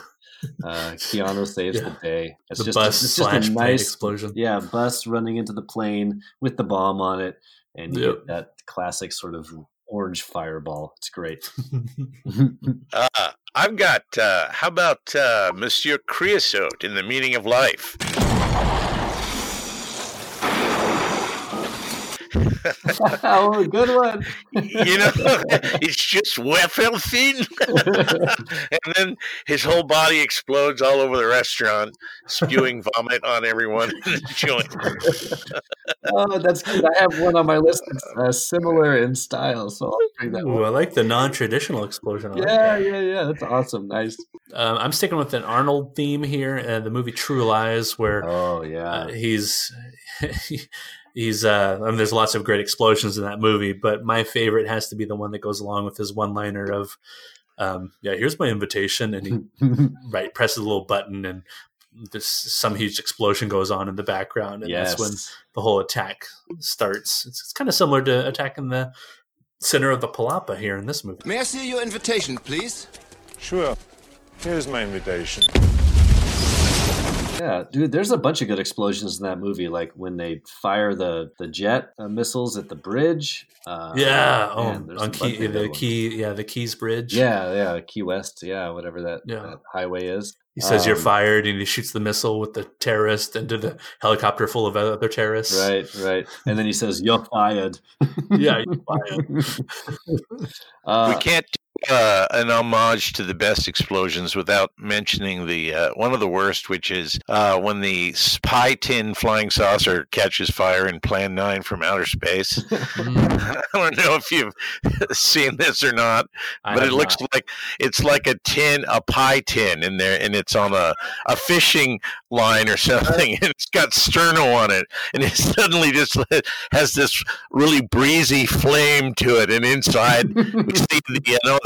Keanu saves the day. It's the just, bus it's slash just a nice, plane explosion. Yeah, bus running into the plane with the bomb on it. And you get that classic sort of orange fireball. It's great. I've got, how about Monsieur Creosote in The Meaning of Life? Oh, good one. It's just waffle thin. And then his whole body explodes all over the restaurant, spewing vomit on everyone in the joint. Oh, that's good. I have one on my list that's similar in style, so I'll bring that one. I like the non-traditional explosion. Yeah. That's awesome. Nice. I'm sticking with an Arnold theme here, the movie True Lies, where there's lots of great explosions in that movie, but my favorite has to be the one that goes along with his one-liner of, here's my invitation, and he presses a little button, and some huge explosion goes on in the background, and that's when the whole attack starts. It's kind of similar to attacking the center of the Palapa here in this movie. May I see your invitation, please? Sure. Here's my invitation. Yeah, dude, there's a bunch of good explosions in that movie, like when they fire the jet missiles at the bridge. The Keys Bridge. Yeah, Key West, whatever that highway is. He says you're fired, and he shoots the missile with the terrorist into the helicopter full of other terrorists. Right. And then he says, "You're fired." Yeah, you're fired. We can't do an homage to the best explosions without mentioning the one of the worst, which is when the Spy Tin flying saucer catches fire in Plan 9 from Outer Space. I don't know if you've seen this or not, but it looks like it's like a tin, a pie tin in there, and it's on a fishing line or something, and it's got sterno on it, and it suddenly just has this really breezy flame to it, and inside we see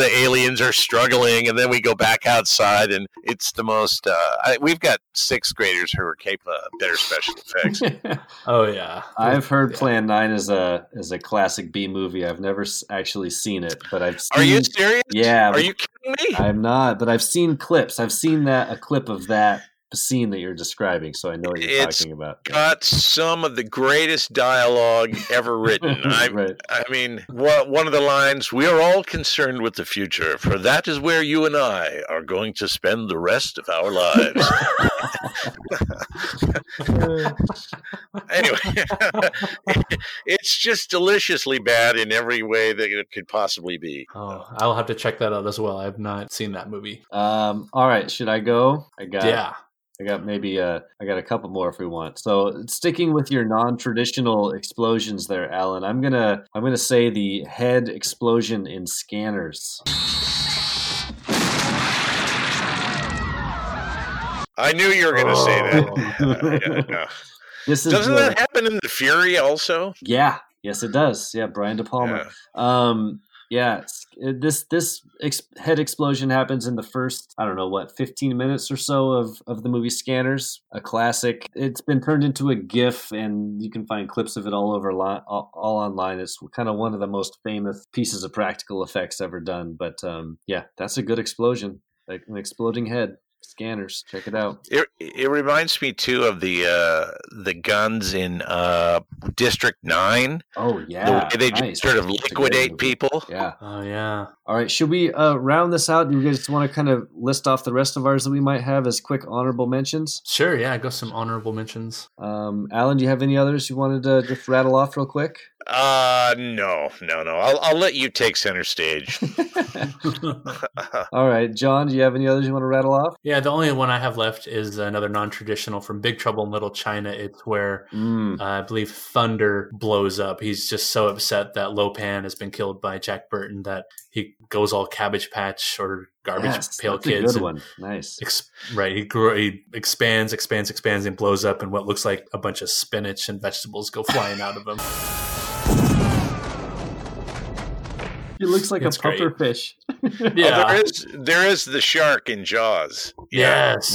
the aliens are struggling, and then we go back outside, and it's the most we've got sixth graders who are capable of better special effects. Oh yeah, I've heard Plan 9 is a classic B movie. I've never actually seen it, but I've seen... Are you serious? Yeah. Are you kidding me? I'm not, but I've seen clips. I've seen a clip of that scene that you're describing, so I know what you're talking about. It's got some of the greatest dialogue ever written. Right. I mean, one of the lines, "We are all concerned with the future, for that is where you and I are going to spend the rest of our lives." Anyway, it's just deliciously bad in every way that it could possibly be. Oh, I'll have to check that out as well. I have not seen that movie. All right, should I go? I got a couple more if we want. So sticking with your non-traditional explosions there, Alan, I'm gonna say the head explosion in Scanners. I knew you were going to say that. Doesn't that happen in The Fury also? Yeah. Yes, it does. Yeah, Brian De Palma. Yeah. This head explosion happens in the first, 15 minutes or so of the movie Scanners, a classic. It's been turned into a GIF, and you can find clips of it all online. It's kind of one of the most famous pieces of practical effects ever done. But that's a good explosion, like an exploding head. Scanners, check it out. It reminds me too of the guns in District 9. Oh yeah, they just sort of liquidate people. Yeah. Oh yeah. All right, should we round this out? Do you guys want to kind of list off the rest of ours that we might have as quick honorable mentions? Sure. Yeah, I got some honorable mentions. Alan, do you have any others you wanted to just rattle off real quick? No. I'll let you take center stage. All right, John, do you have any others you want to rattle off? Yeah, the only one I have left is another non-traditional from Big Trouble in Little China. It's where I believe Thunder blows up. He's just so upset that Lo Pan has been killed by Jack Burton that he goes all Cabbage Patch or Garbage Pail Kids. That's a good one. Nice. He expands, and blows up, and what looks like a bunch of spinach and vegetables go flying out of him. It looks like it's a pufferfish. Yeah, there is the shark in Jaws. Yes,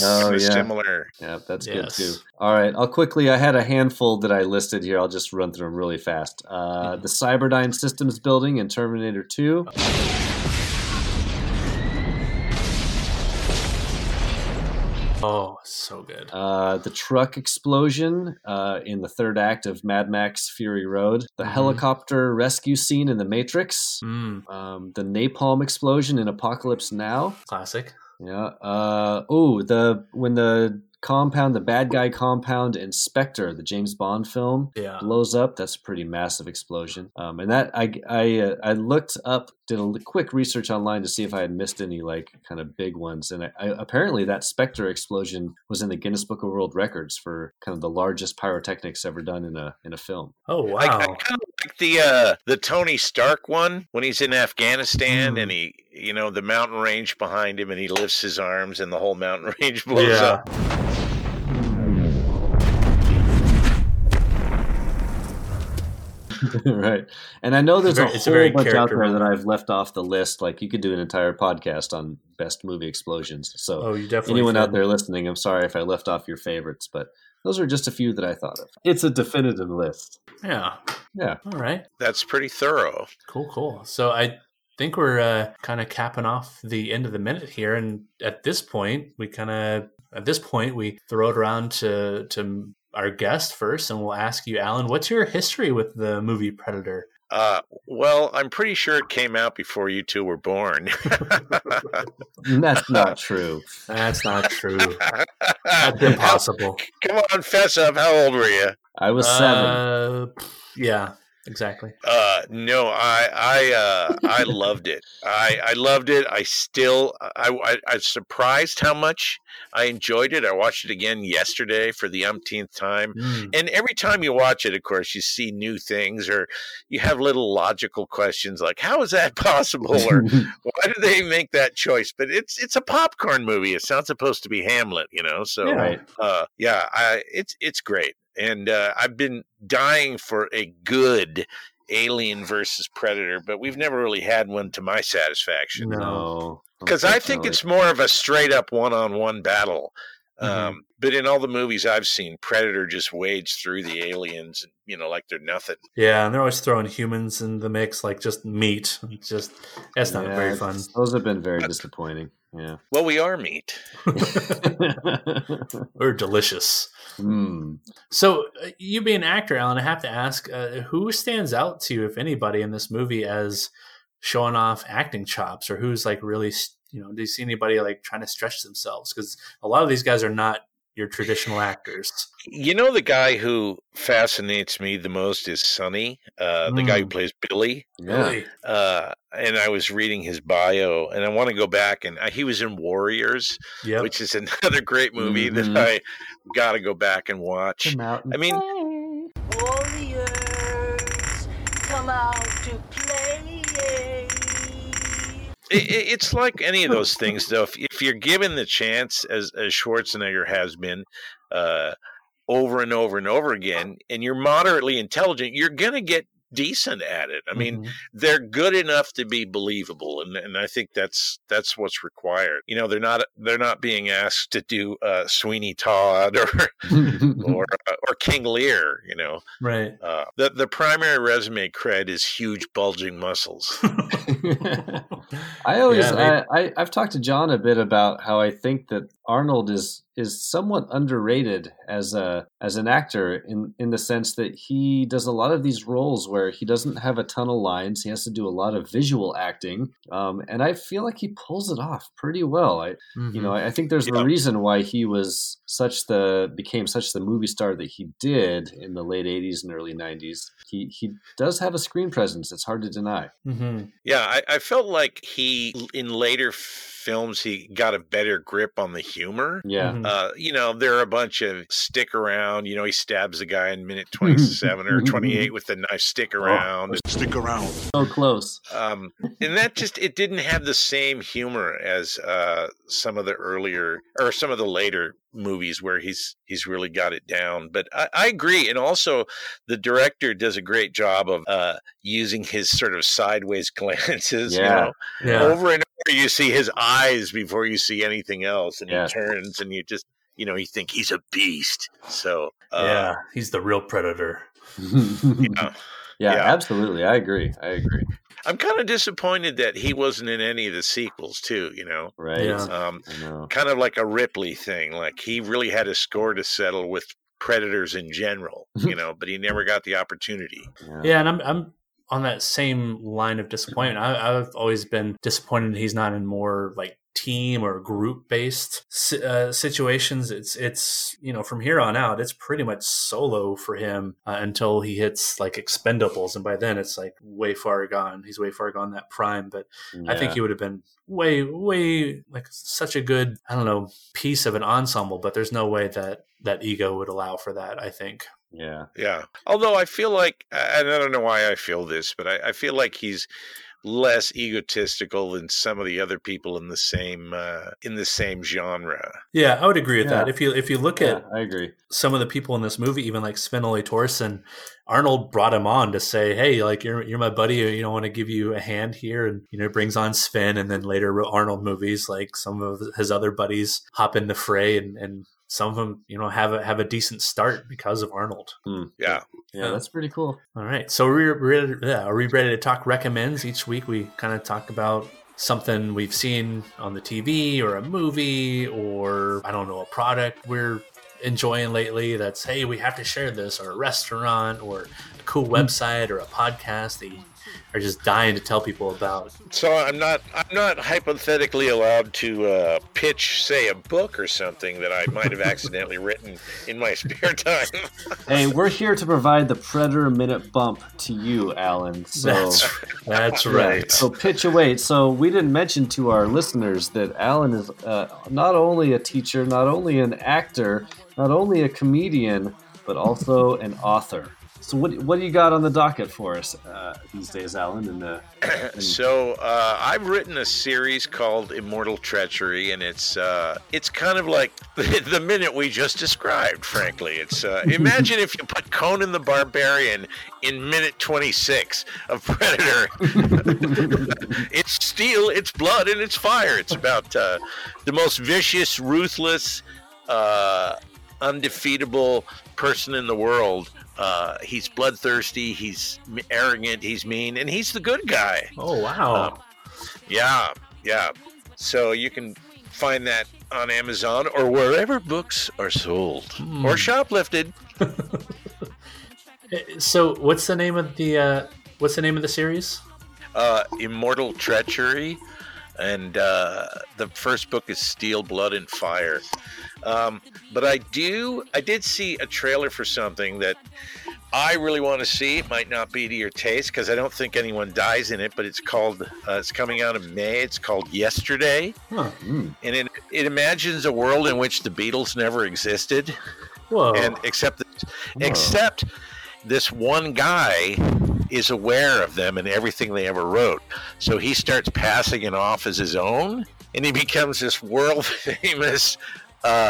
similar. Yeah, that's good too. All right, I'll quickly. I had a handful that I listed here. I'll just run through them really fast. The Cyberdyne Systems building in Terminator 2. Oh, so good. The truck explosion in the third act of Mad Max Fury Road. The helicopter rescue scene in The Matrix. The napalm explosion in Apocalypse Now. Classic. Yeah. When the compound, the bad guy compound in Spectre, the James Bond film, blows up. That's a pretty massive explosion. And that I looked up, did a quick research online to see if I had missed any like kind of big ones. And I apparently that Spectre explosion was in the Guinness Book of World Records for kind of the largest pyrotechnics ever done in a film. Oh wow! I kind of like the Tony Stark one when he's in Afghanistan and he the mountain range behind him and he lifts his arms and the whole mountain range blows up. Right. And I know there's a whole bunch out there that I've left off the list. Like you could do an entire podcast on best movie explosions. So anyone out there listening, I'm sorry if I left off your favorites, but those are just a few that I thought of. It's a definitive list. Yeah. Yeah. All right. That's pretty thorough. Cool. So I think we're kind of capping off the end of the minute here. And at this point, we throw it around to our guest first, and we'll ask you, Alan, what's your history with the movie Predator? Well, I'm pretty sure it came out before you two were born. That's not true. That's not true. That's impossible. Come on, fess up. How old were you? I was 7. Yeah, exactly. No, I loved it. I loved it. I surprised how much I enjoyed it. I watched it again yesterday for the umpteenth time. Mm. And every time you watch it, of course, you see new things, or you have little logical questions like, how is that possible? Or why did they make that choice? But it's a popcorn movie. It's not supposed to be Hamlet, you know? So, it's great. And I've been dying for a good Alien versus Predator, but we've never really had one to my satisfaction. No. Because I think it's more of a straight-up one-on-one battle. Mm-hmm. But in all the movies I've seen, Predator just wades through the aliens, you know, like they're nothing. Yeah, and they're always throwing humans in the mix, like just meat. It's just that's not very fun. Those have been very disappointing. Yeah. Well, we are meat. We're delicious. Mm. So, you being an actor, Alan, I have to ask, who stands out to you, if anybody, in this movie as showing off acting chops, or who's like really, you know, do you see anybody like trying to stretch themselves? Because a lot of these guys are not your traditional actors. You know, the guy who fascinates me the most is Sonny, the guy who plays Billy. Yeah. And I was reading his bio, and I want to go back, and he was in Warriors, which is another great movie that I got to go back and watch. I mean, Warriors come out to play. It's like any of those things, though. If you're given the chance, as Schwarzenegger has been, over and over and over again, and you're moderately intelligent, you're going to get decent at it. I mean, they're good enough to be believable, and I think that's what's required. You know, they're not being asked to do Sweeney Todd or King Lear. You know, right? The primary resume cred is huge bulging muscles. I've talked to John a bit about how I think that Arnold is somewhat underrated as an actor in the sense that he does a lot of these roles where he doesn't have a ton of lines. He has to do a lot of visual acting, and I feel like he pulls it off pretty well. I think there's a reason why he was became such the movie star that he did in the late 80s and early 90s. He does have a screen presence. It's hard to deny. Mm-hmm. Yeah, I felt like he in later films, he got a better grip on the humor. Yeah. You know, there are a bunch of stick around. You know, he stabs a guy in minute 27 or 28 with the knife. Stick around. Oh, stick around. So close. And that it didn't have the same humor as some of the earlier or some of the later movies where he's really got it down. But I agree, and also the director does a great job of using his sort of sideways glances. Over and over you see his eyes before you see anything else, and he turns and you just, you know, you think he's a beast. So he's the real Predator. Absolutely. I agree. I'm kind of disappointed that he wasn't in any of the sequels too, you know? Right. Yeah. Kind of like a Ripley thing. Like he really had a score to settle with Predators in general, you know, but he never got the opportunity. Yeah. And I'm on that same line of disappointment. I've always been disappointed he's not in more like team or group based situations. It's you know, from here on out it's pretty much solo for him until he hits like Expendables, and by then it's like way far gone that prime. But I think he would have been way like such a good, I don't know, piece of an ensemble, but there's no way that ego would allow for that, I think. Yeah. Although I feel like, and I don't know why I feel this, but I feel like he's less egotistical than some of the other people in the same genre. Yeah, I would agree with that. If you look at, I agree, some of the people in this movie, even like Sven-Ole Thorson, Arnold brought him on to say, hey, like you're my buddy, you know, I want to give you a hand here, and you know, brings on Sven, and then later Arnold movies, like some of his other buddies hop in the fray and some of them, you know, have a decent start because of Arnold. Yeah, that's pretty cool. All right, so Are We Ready to Talk recommends. Each week we kind of talk about something we've seen on the TV or a movie or, I don't know, a product we're enjoying lately that's, hey, we have to share this, or a restaurant or a cool website or a podcast that you are just dying to tell people about. So I'm not hypothetically allowed to pitch, say, a book or something that I might have accidentally written in my spare time. Hey, we're here to provide the Predator Minute bump to you, Alan. So that's right. So pitch away. So we didn't mention to our listeners that Alan is not only a teacher, not only an actor, not only a comedian, but also an author. So what do you got on the docket for us these days, Alan? So I've written a series called Immortal Treachery, and it's kind of like the minute we just described, frankly. It's imagine if you put Conan the Barbarian in minute 26 of Predator. It's steel, it's blood, and it's fire. It's about the most vicious, ruthless, undefeatable person in the world. He's bloodthirsty, he's arrogant, he's mean, and he's the good guy. Oh, wow. Yeah. So you can find that on Amazon or wherever books are sold or shoplifted. So what's the name of the series? Immortal Treachery. And the first book is Steel, Blood, and Fire. But I did see a trailer for something that I really want to see. It might not be to your taste because I don't think anyone dies in it, but it's called, it's coming out in May. It's called Yesterday. Huh. Mm. And it imagines a world in which the Beatles never existed. Whoa. And except this one guy is aware of them and everything they ever wrote. So he starts passing it off as his own, and he becomes this world famous rock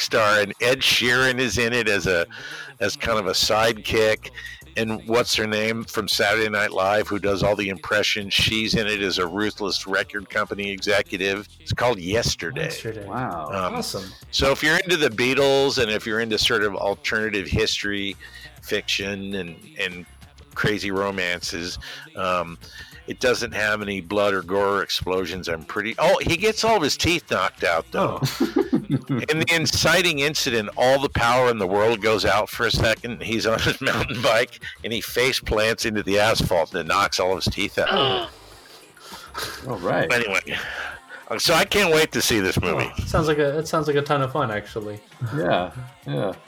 star, and Ed Sheeran is in it as kind of a sidekick, and what's her name from Saturday Night Live who does all the impressions, she's in it as a ruthless record company executive. It's called Yesterday. Wow. Awesome. So if you're into the Beatles and if you're into sort of alternative history fiction and crazy romances, it doesn't have any blood or gore or explosions. He gets all of his teeth knocked out though. In the inciting incident, all the power in the world goes out for a second. He's on his mountain bike and he face plants into the asphalt and it knocks all of his teeth out. All right. Anyway, so I can't wait to see this movie. Sounds like a ton of fun, actually. Yeah.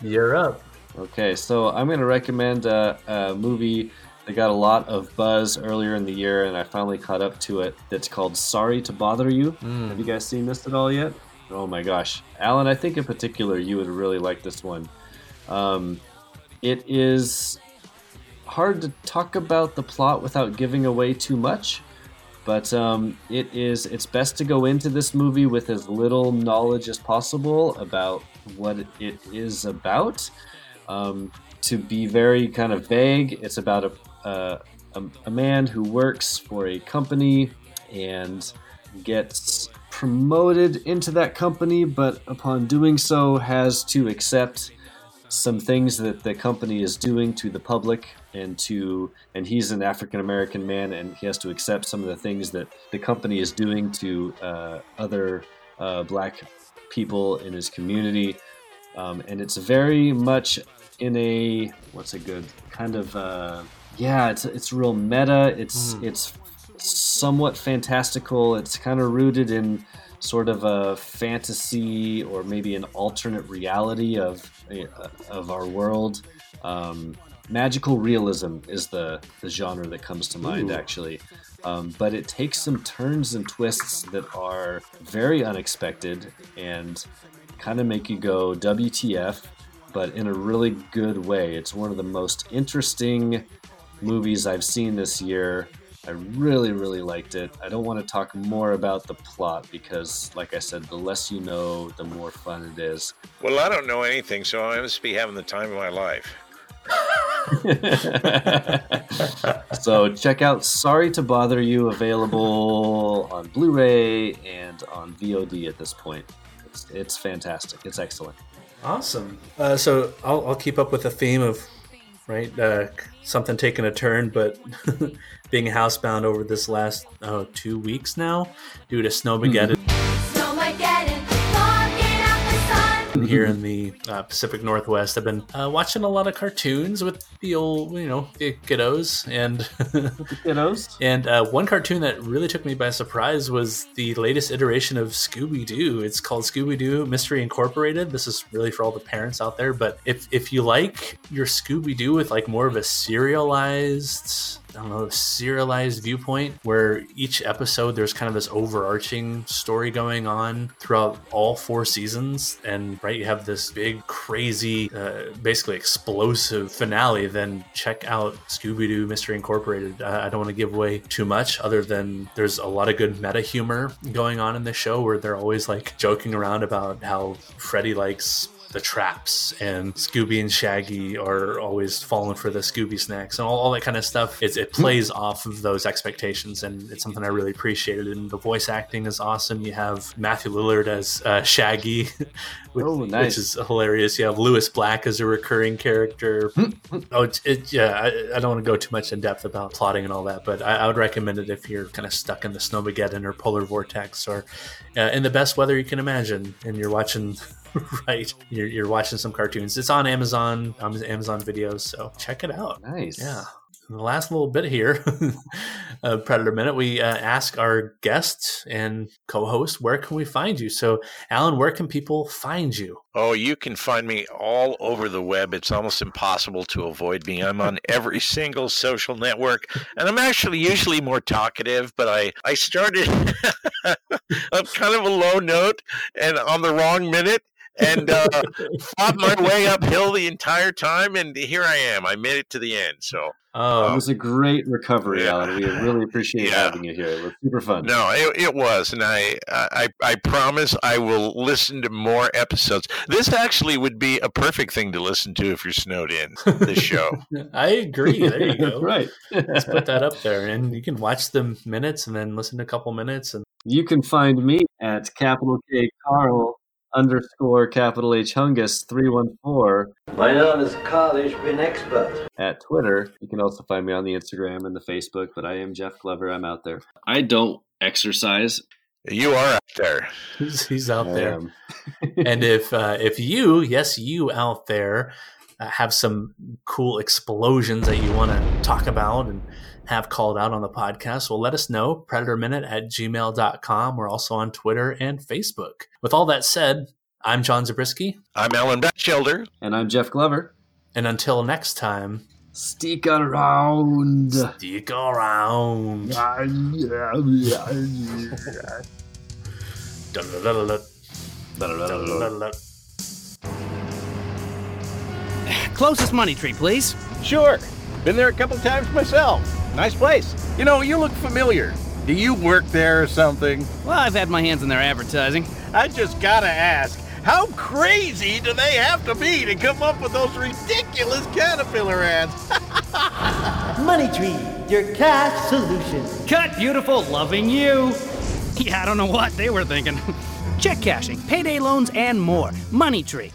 You're up. Okay, so I'm going to recommend a movie that got a lot of buzz earlier in the year, and I finally caught up to it. That's called Sorry to Bother You. Have you guys seen this at all yet? Oh my gosh. Alan, I think in particular you would really like this one. It is hard to talk about the plot without giving away too much, but it's best to go into this movie with as little knowledge as possible about what it is about. To be very kind of vague, it's about a man who works for a company and gets promoted into that company, but upon doing so has to accept some things that the company is doing to the public, and he's an African-American man, and he has to accept some of the things that the company is doing to other black people in his community. And it's very much in a, what's a good kind of, it's real meta. It's somewhat fantastical. It's kind of rooted in sort of a fantasy or maybe an alternate reality of our world. Magical realism is the genre that comes to mind, actually. But it takes some turns and twists that are very unexpected and kind of make you go WTF, but in a really good way. It's one of the most interesting movies I've seen this year. I really, really liked it. I don't want to talk more about the plot because, like I said, the less you know, the more fun it is. Well, I don't know anything, so I must be having the time of my life. So check out Sorry to Bother You, available on Blu-ray and on VOD at this point. It's fantastic. It's excellent. Awesome. So I'll keep up with the theme of, right, something taking a turn, but being housebound over this last 2 weeks now due to Snowmageddon. Here in the Pacific Northwest, I've been watching a lot of cartoons with the old, the kiddos and kiddos. And one cartoon that really took me by surprise was the latest iteration of Scooby-Doo. It's called Scooby-Doo Mystery Incorporated. This is really for all the parents out there. But if you like your Scooby-Doo with like more of a serialized viewpoint where each episode there's kind of this overarching story going on throughout all 4 seasons, and right, you have this big crazy basically explosive finale, then check out Scooby-Doo Mystery Incorporated. I don't want to give away too much other than there's a lot of good meta humor going on in the show where they're always like joking around about how Freddy likes the traps and Scooby and Shaggy are always falling for the Scooby snacks and all that kind of stuff. It plays off of those expectations, and it's something I really appreciated. And the voice acting is awesome. You have Matthew Lillard as Shaggy, which is hilarious. You have Lewis Black as a recurring character. I don't want to go too much in depth about plotting and all that, but I would recommend it if you're kind of stuck in the Snowmageddon or polar vortex or in the best weather you can imagine and you're watching... Right, you're watching some cartoons. It's on Amazon Videos, so check it out. Nice. Yeah. The last little bit here, Predator Minute, we ask our guests and co-hosts, where can we find you? So, Alan, where can people find you? Oh, you can find me all over the web. It's almost impossible to avoid me. I'm on every single social network, and I'm actually usually more talkative, but I started on kind of a low note and on the wrong minute. And fought my way uphill the entire time, and here I am. I made it to the end. So it was a great recovery, yeah. Alan. We really appreciate having you here. It was super fun. No, it was, and I promise I will listen to more episodes. This actually would be a perfect thing to listen to if you're snowed in. This show. I agree. There you go. Right. Let's put that up there, and you can watch the minutes and then listen to a couple minutes. And you can find me at @Carl_HHungus314. My name is Carl Ishbin Expert. At Twitter, you can also find me on the Instagram and the Facebook, but I am Jeff Glover. I'm out there. I don't exercise. You are out there. He's out there. And if you out there, have some cool explosions that you want to talk about and have called out on the podcast, well, let us know. PredatorMinute@gmail.com. We're also on Twitter and Facebook. With all that said, I'm John Zabriskie. I'm Alan Bachelder. And I'm Jeff Glover. And until next time, stick around. Stick around. Closest money tree, please. Sure. Been there a couple times myself. Nice place. You look familiar. Do you work there or something? Well, I've had my hands in their advertising. I just gotta ask, how crazy do they have to be to come up with those ridiculous caterpillar ads? Money Tree, your cash solution. Cut, beautiful, loving you. Yeah, I don't know what they were thinking. Check cashing, payday loans, and more. Money Tree.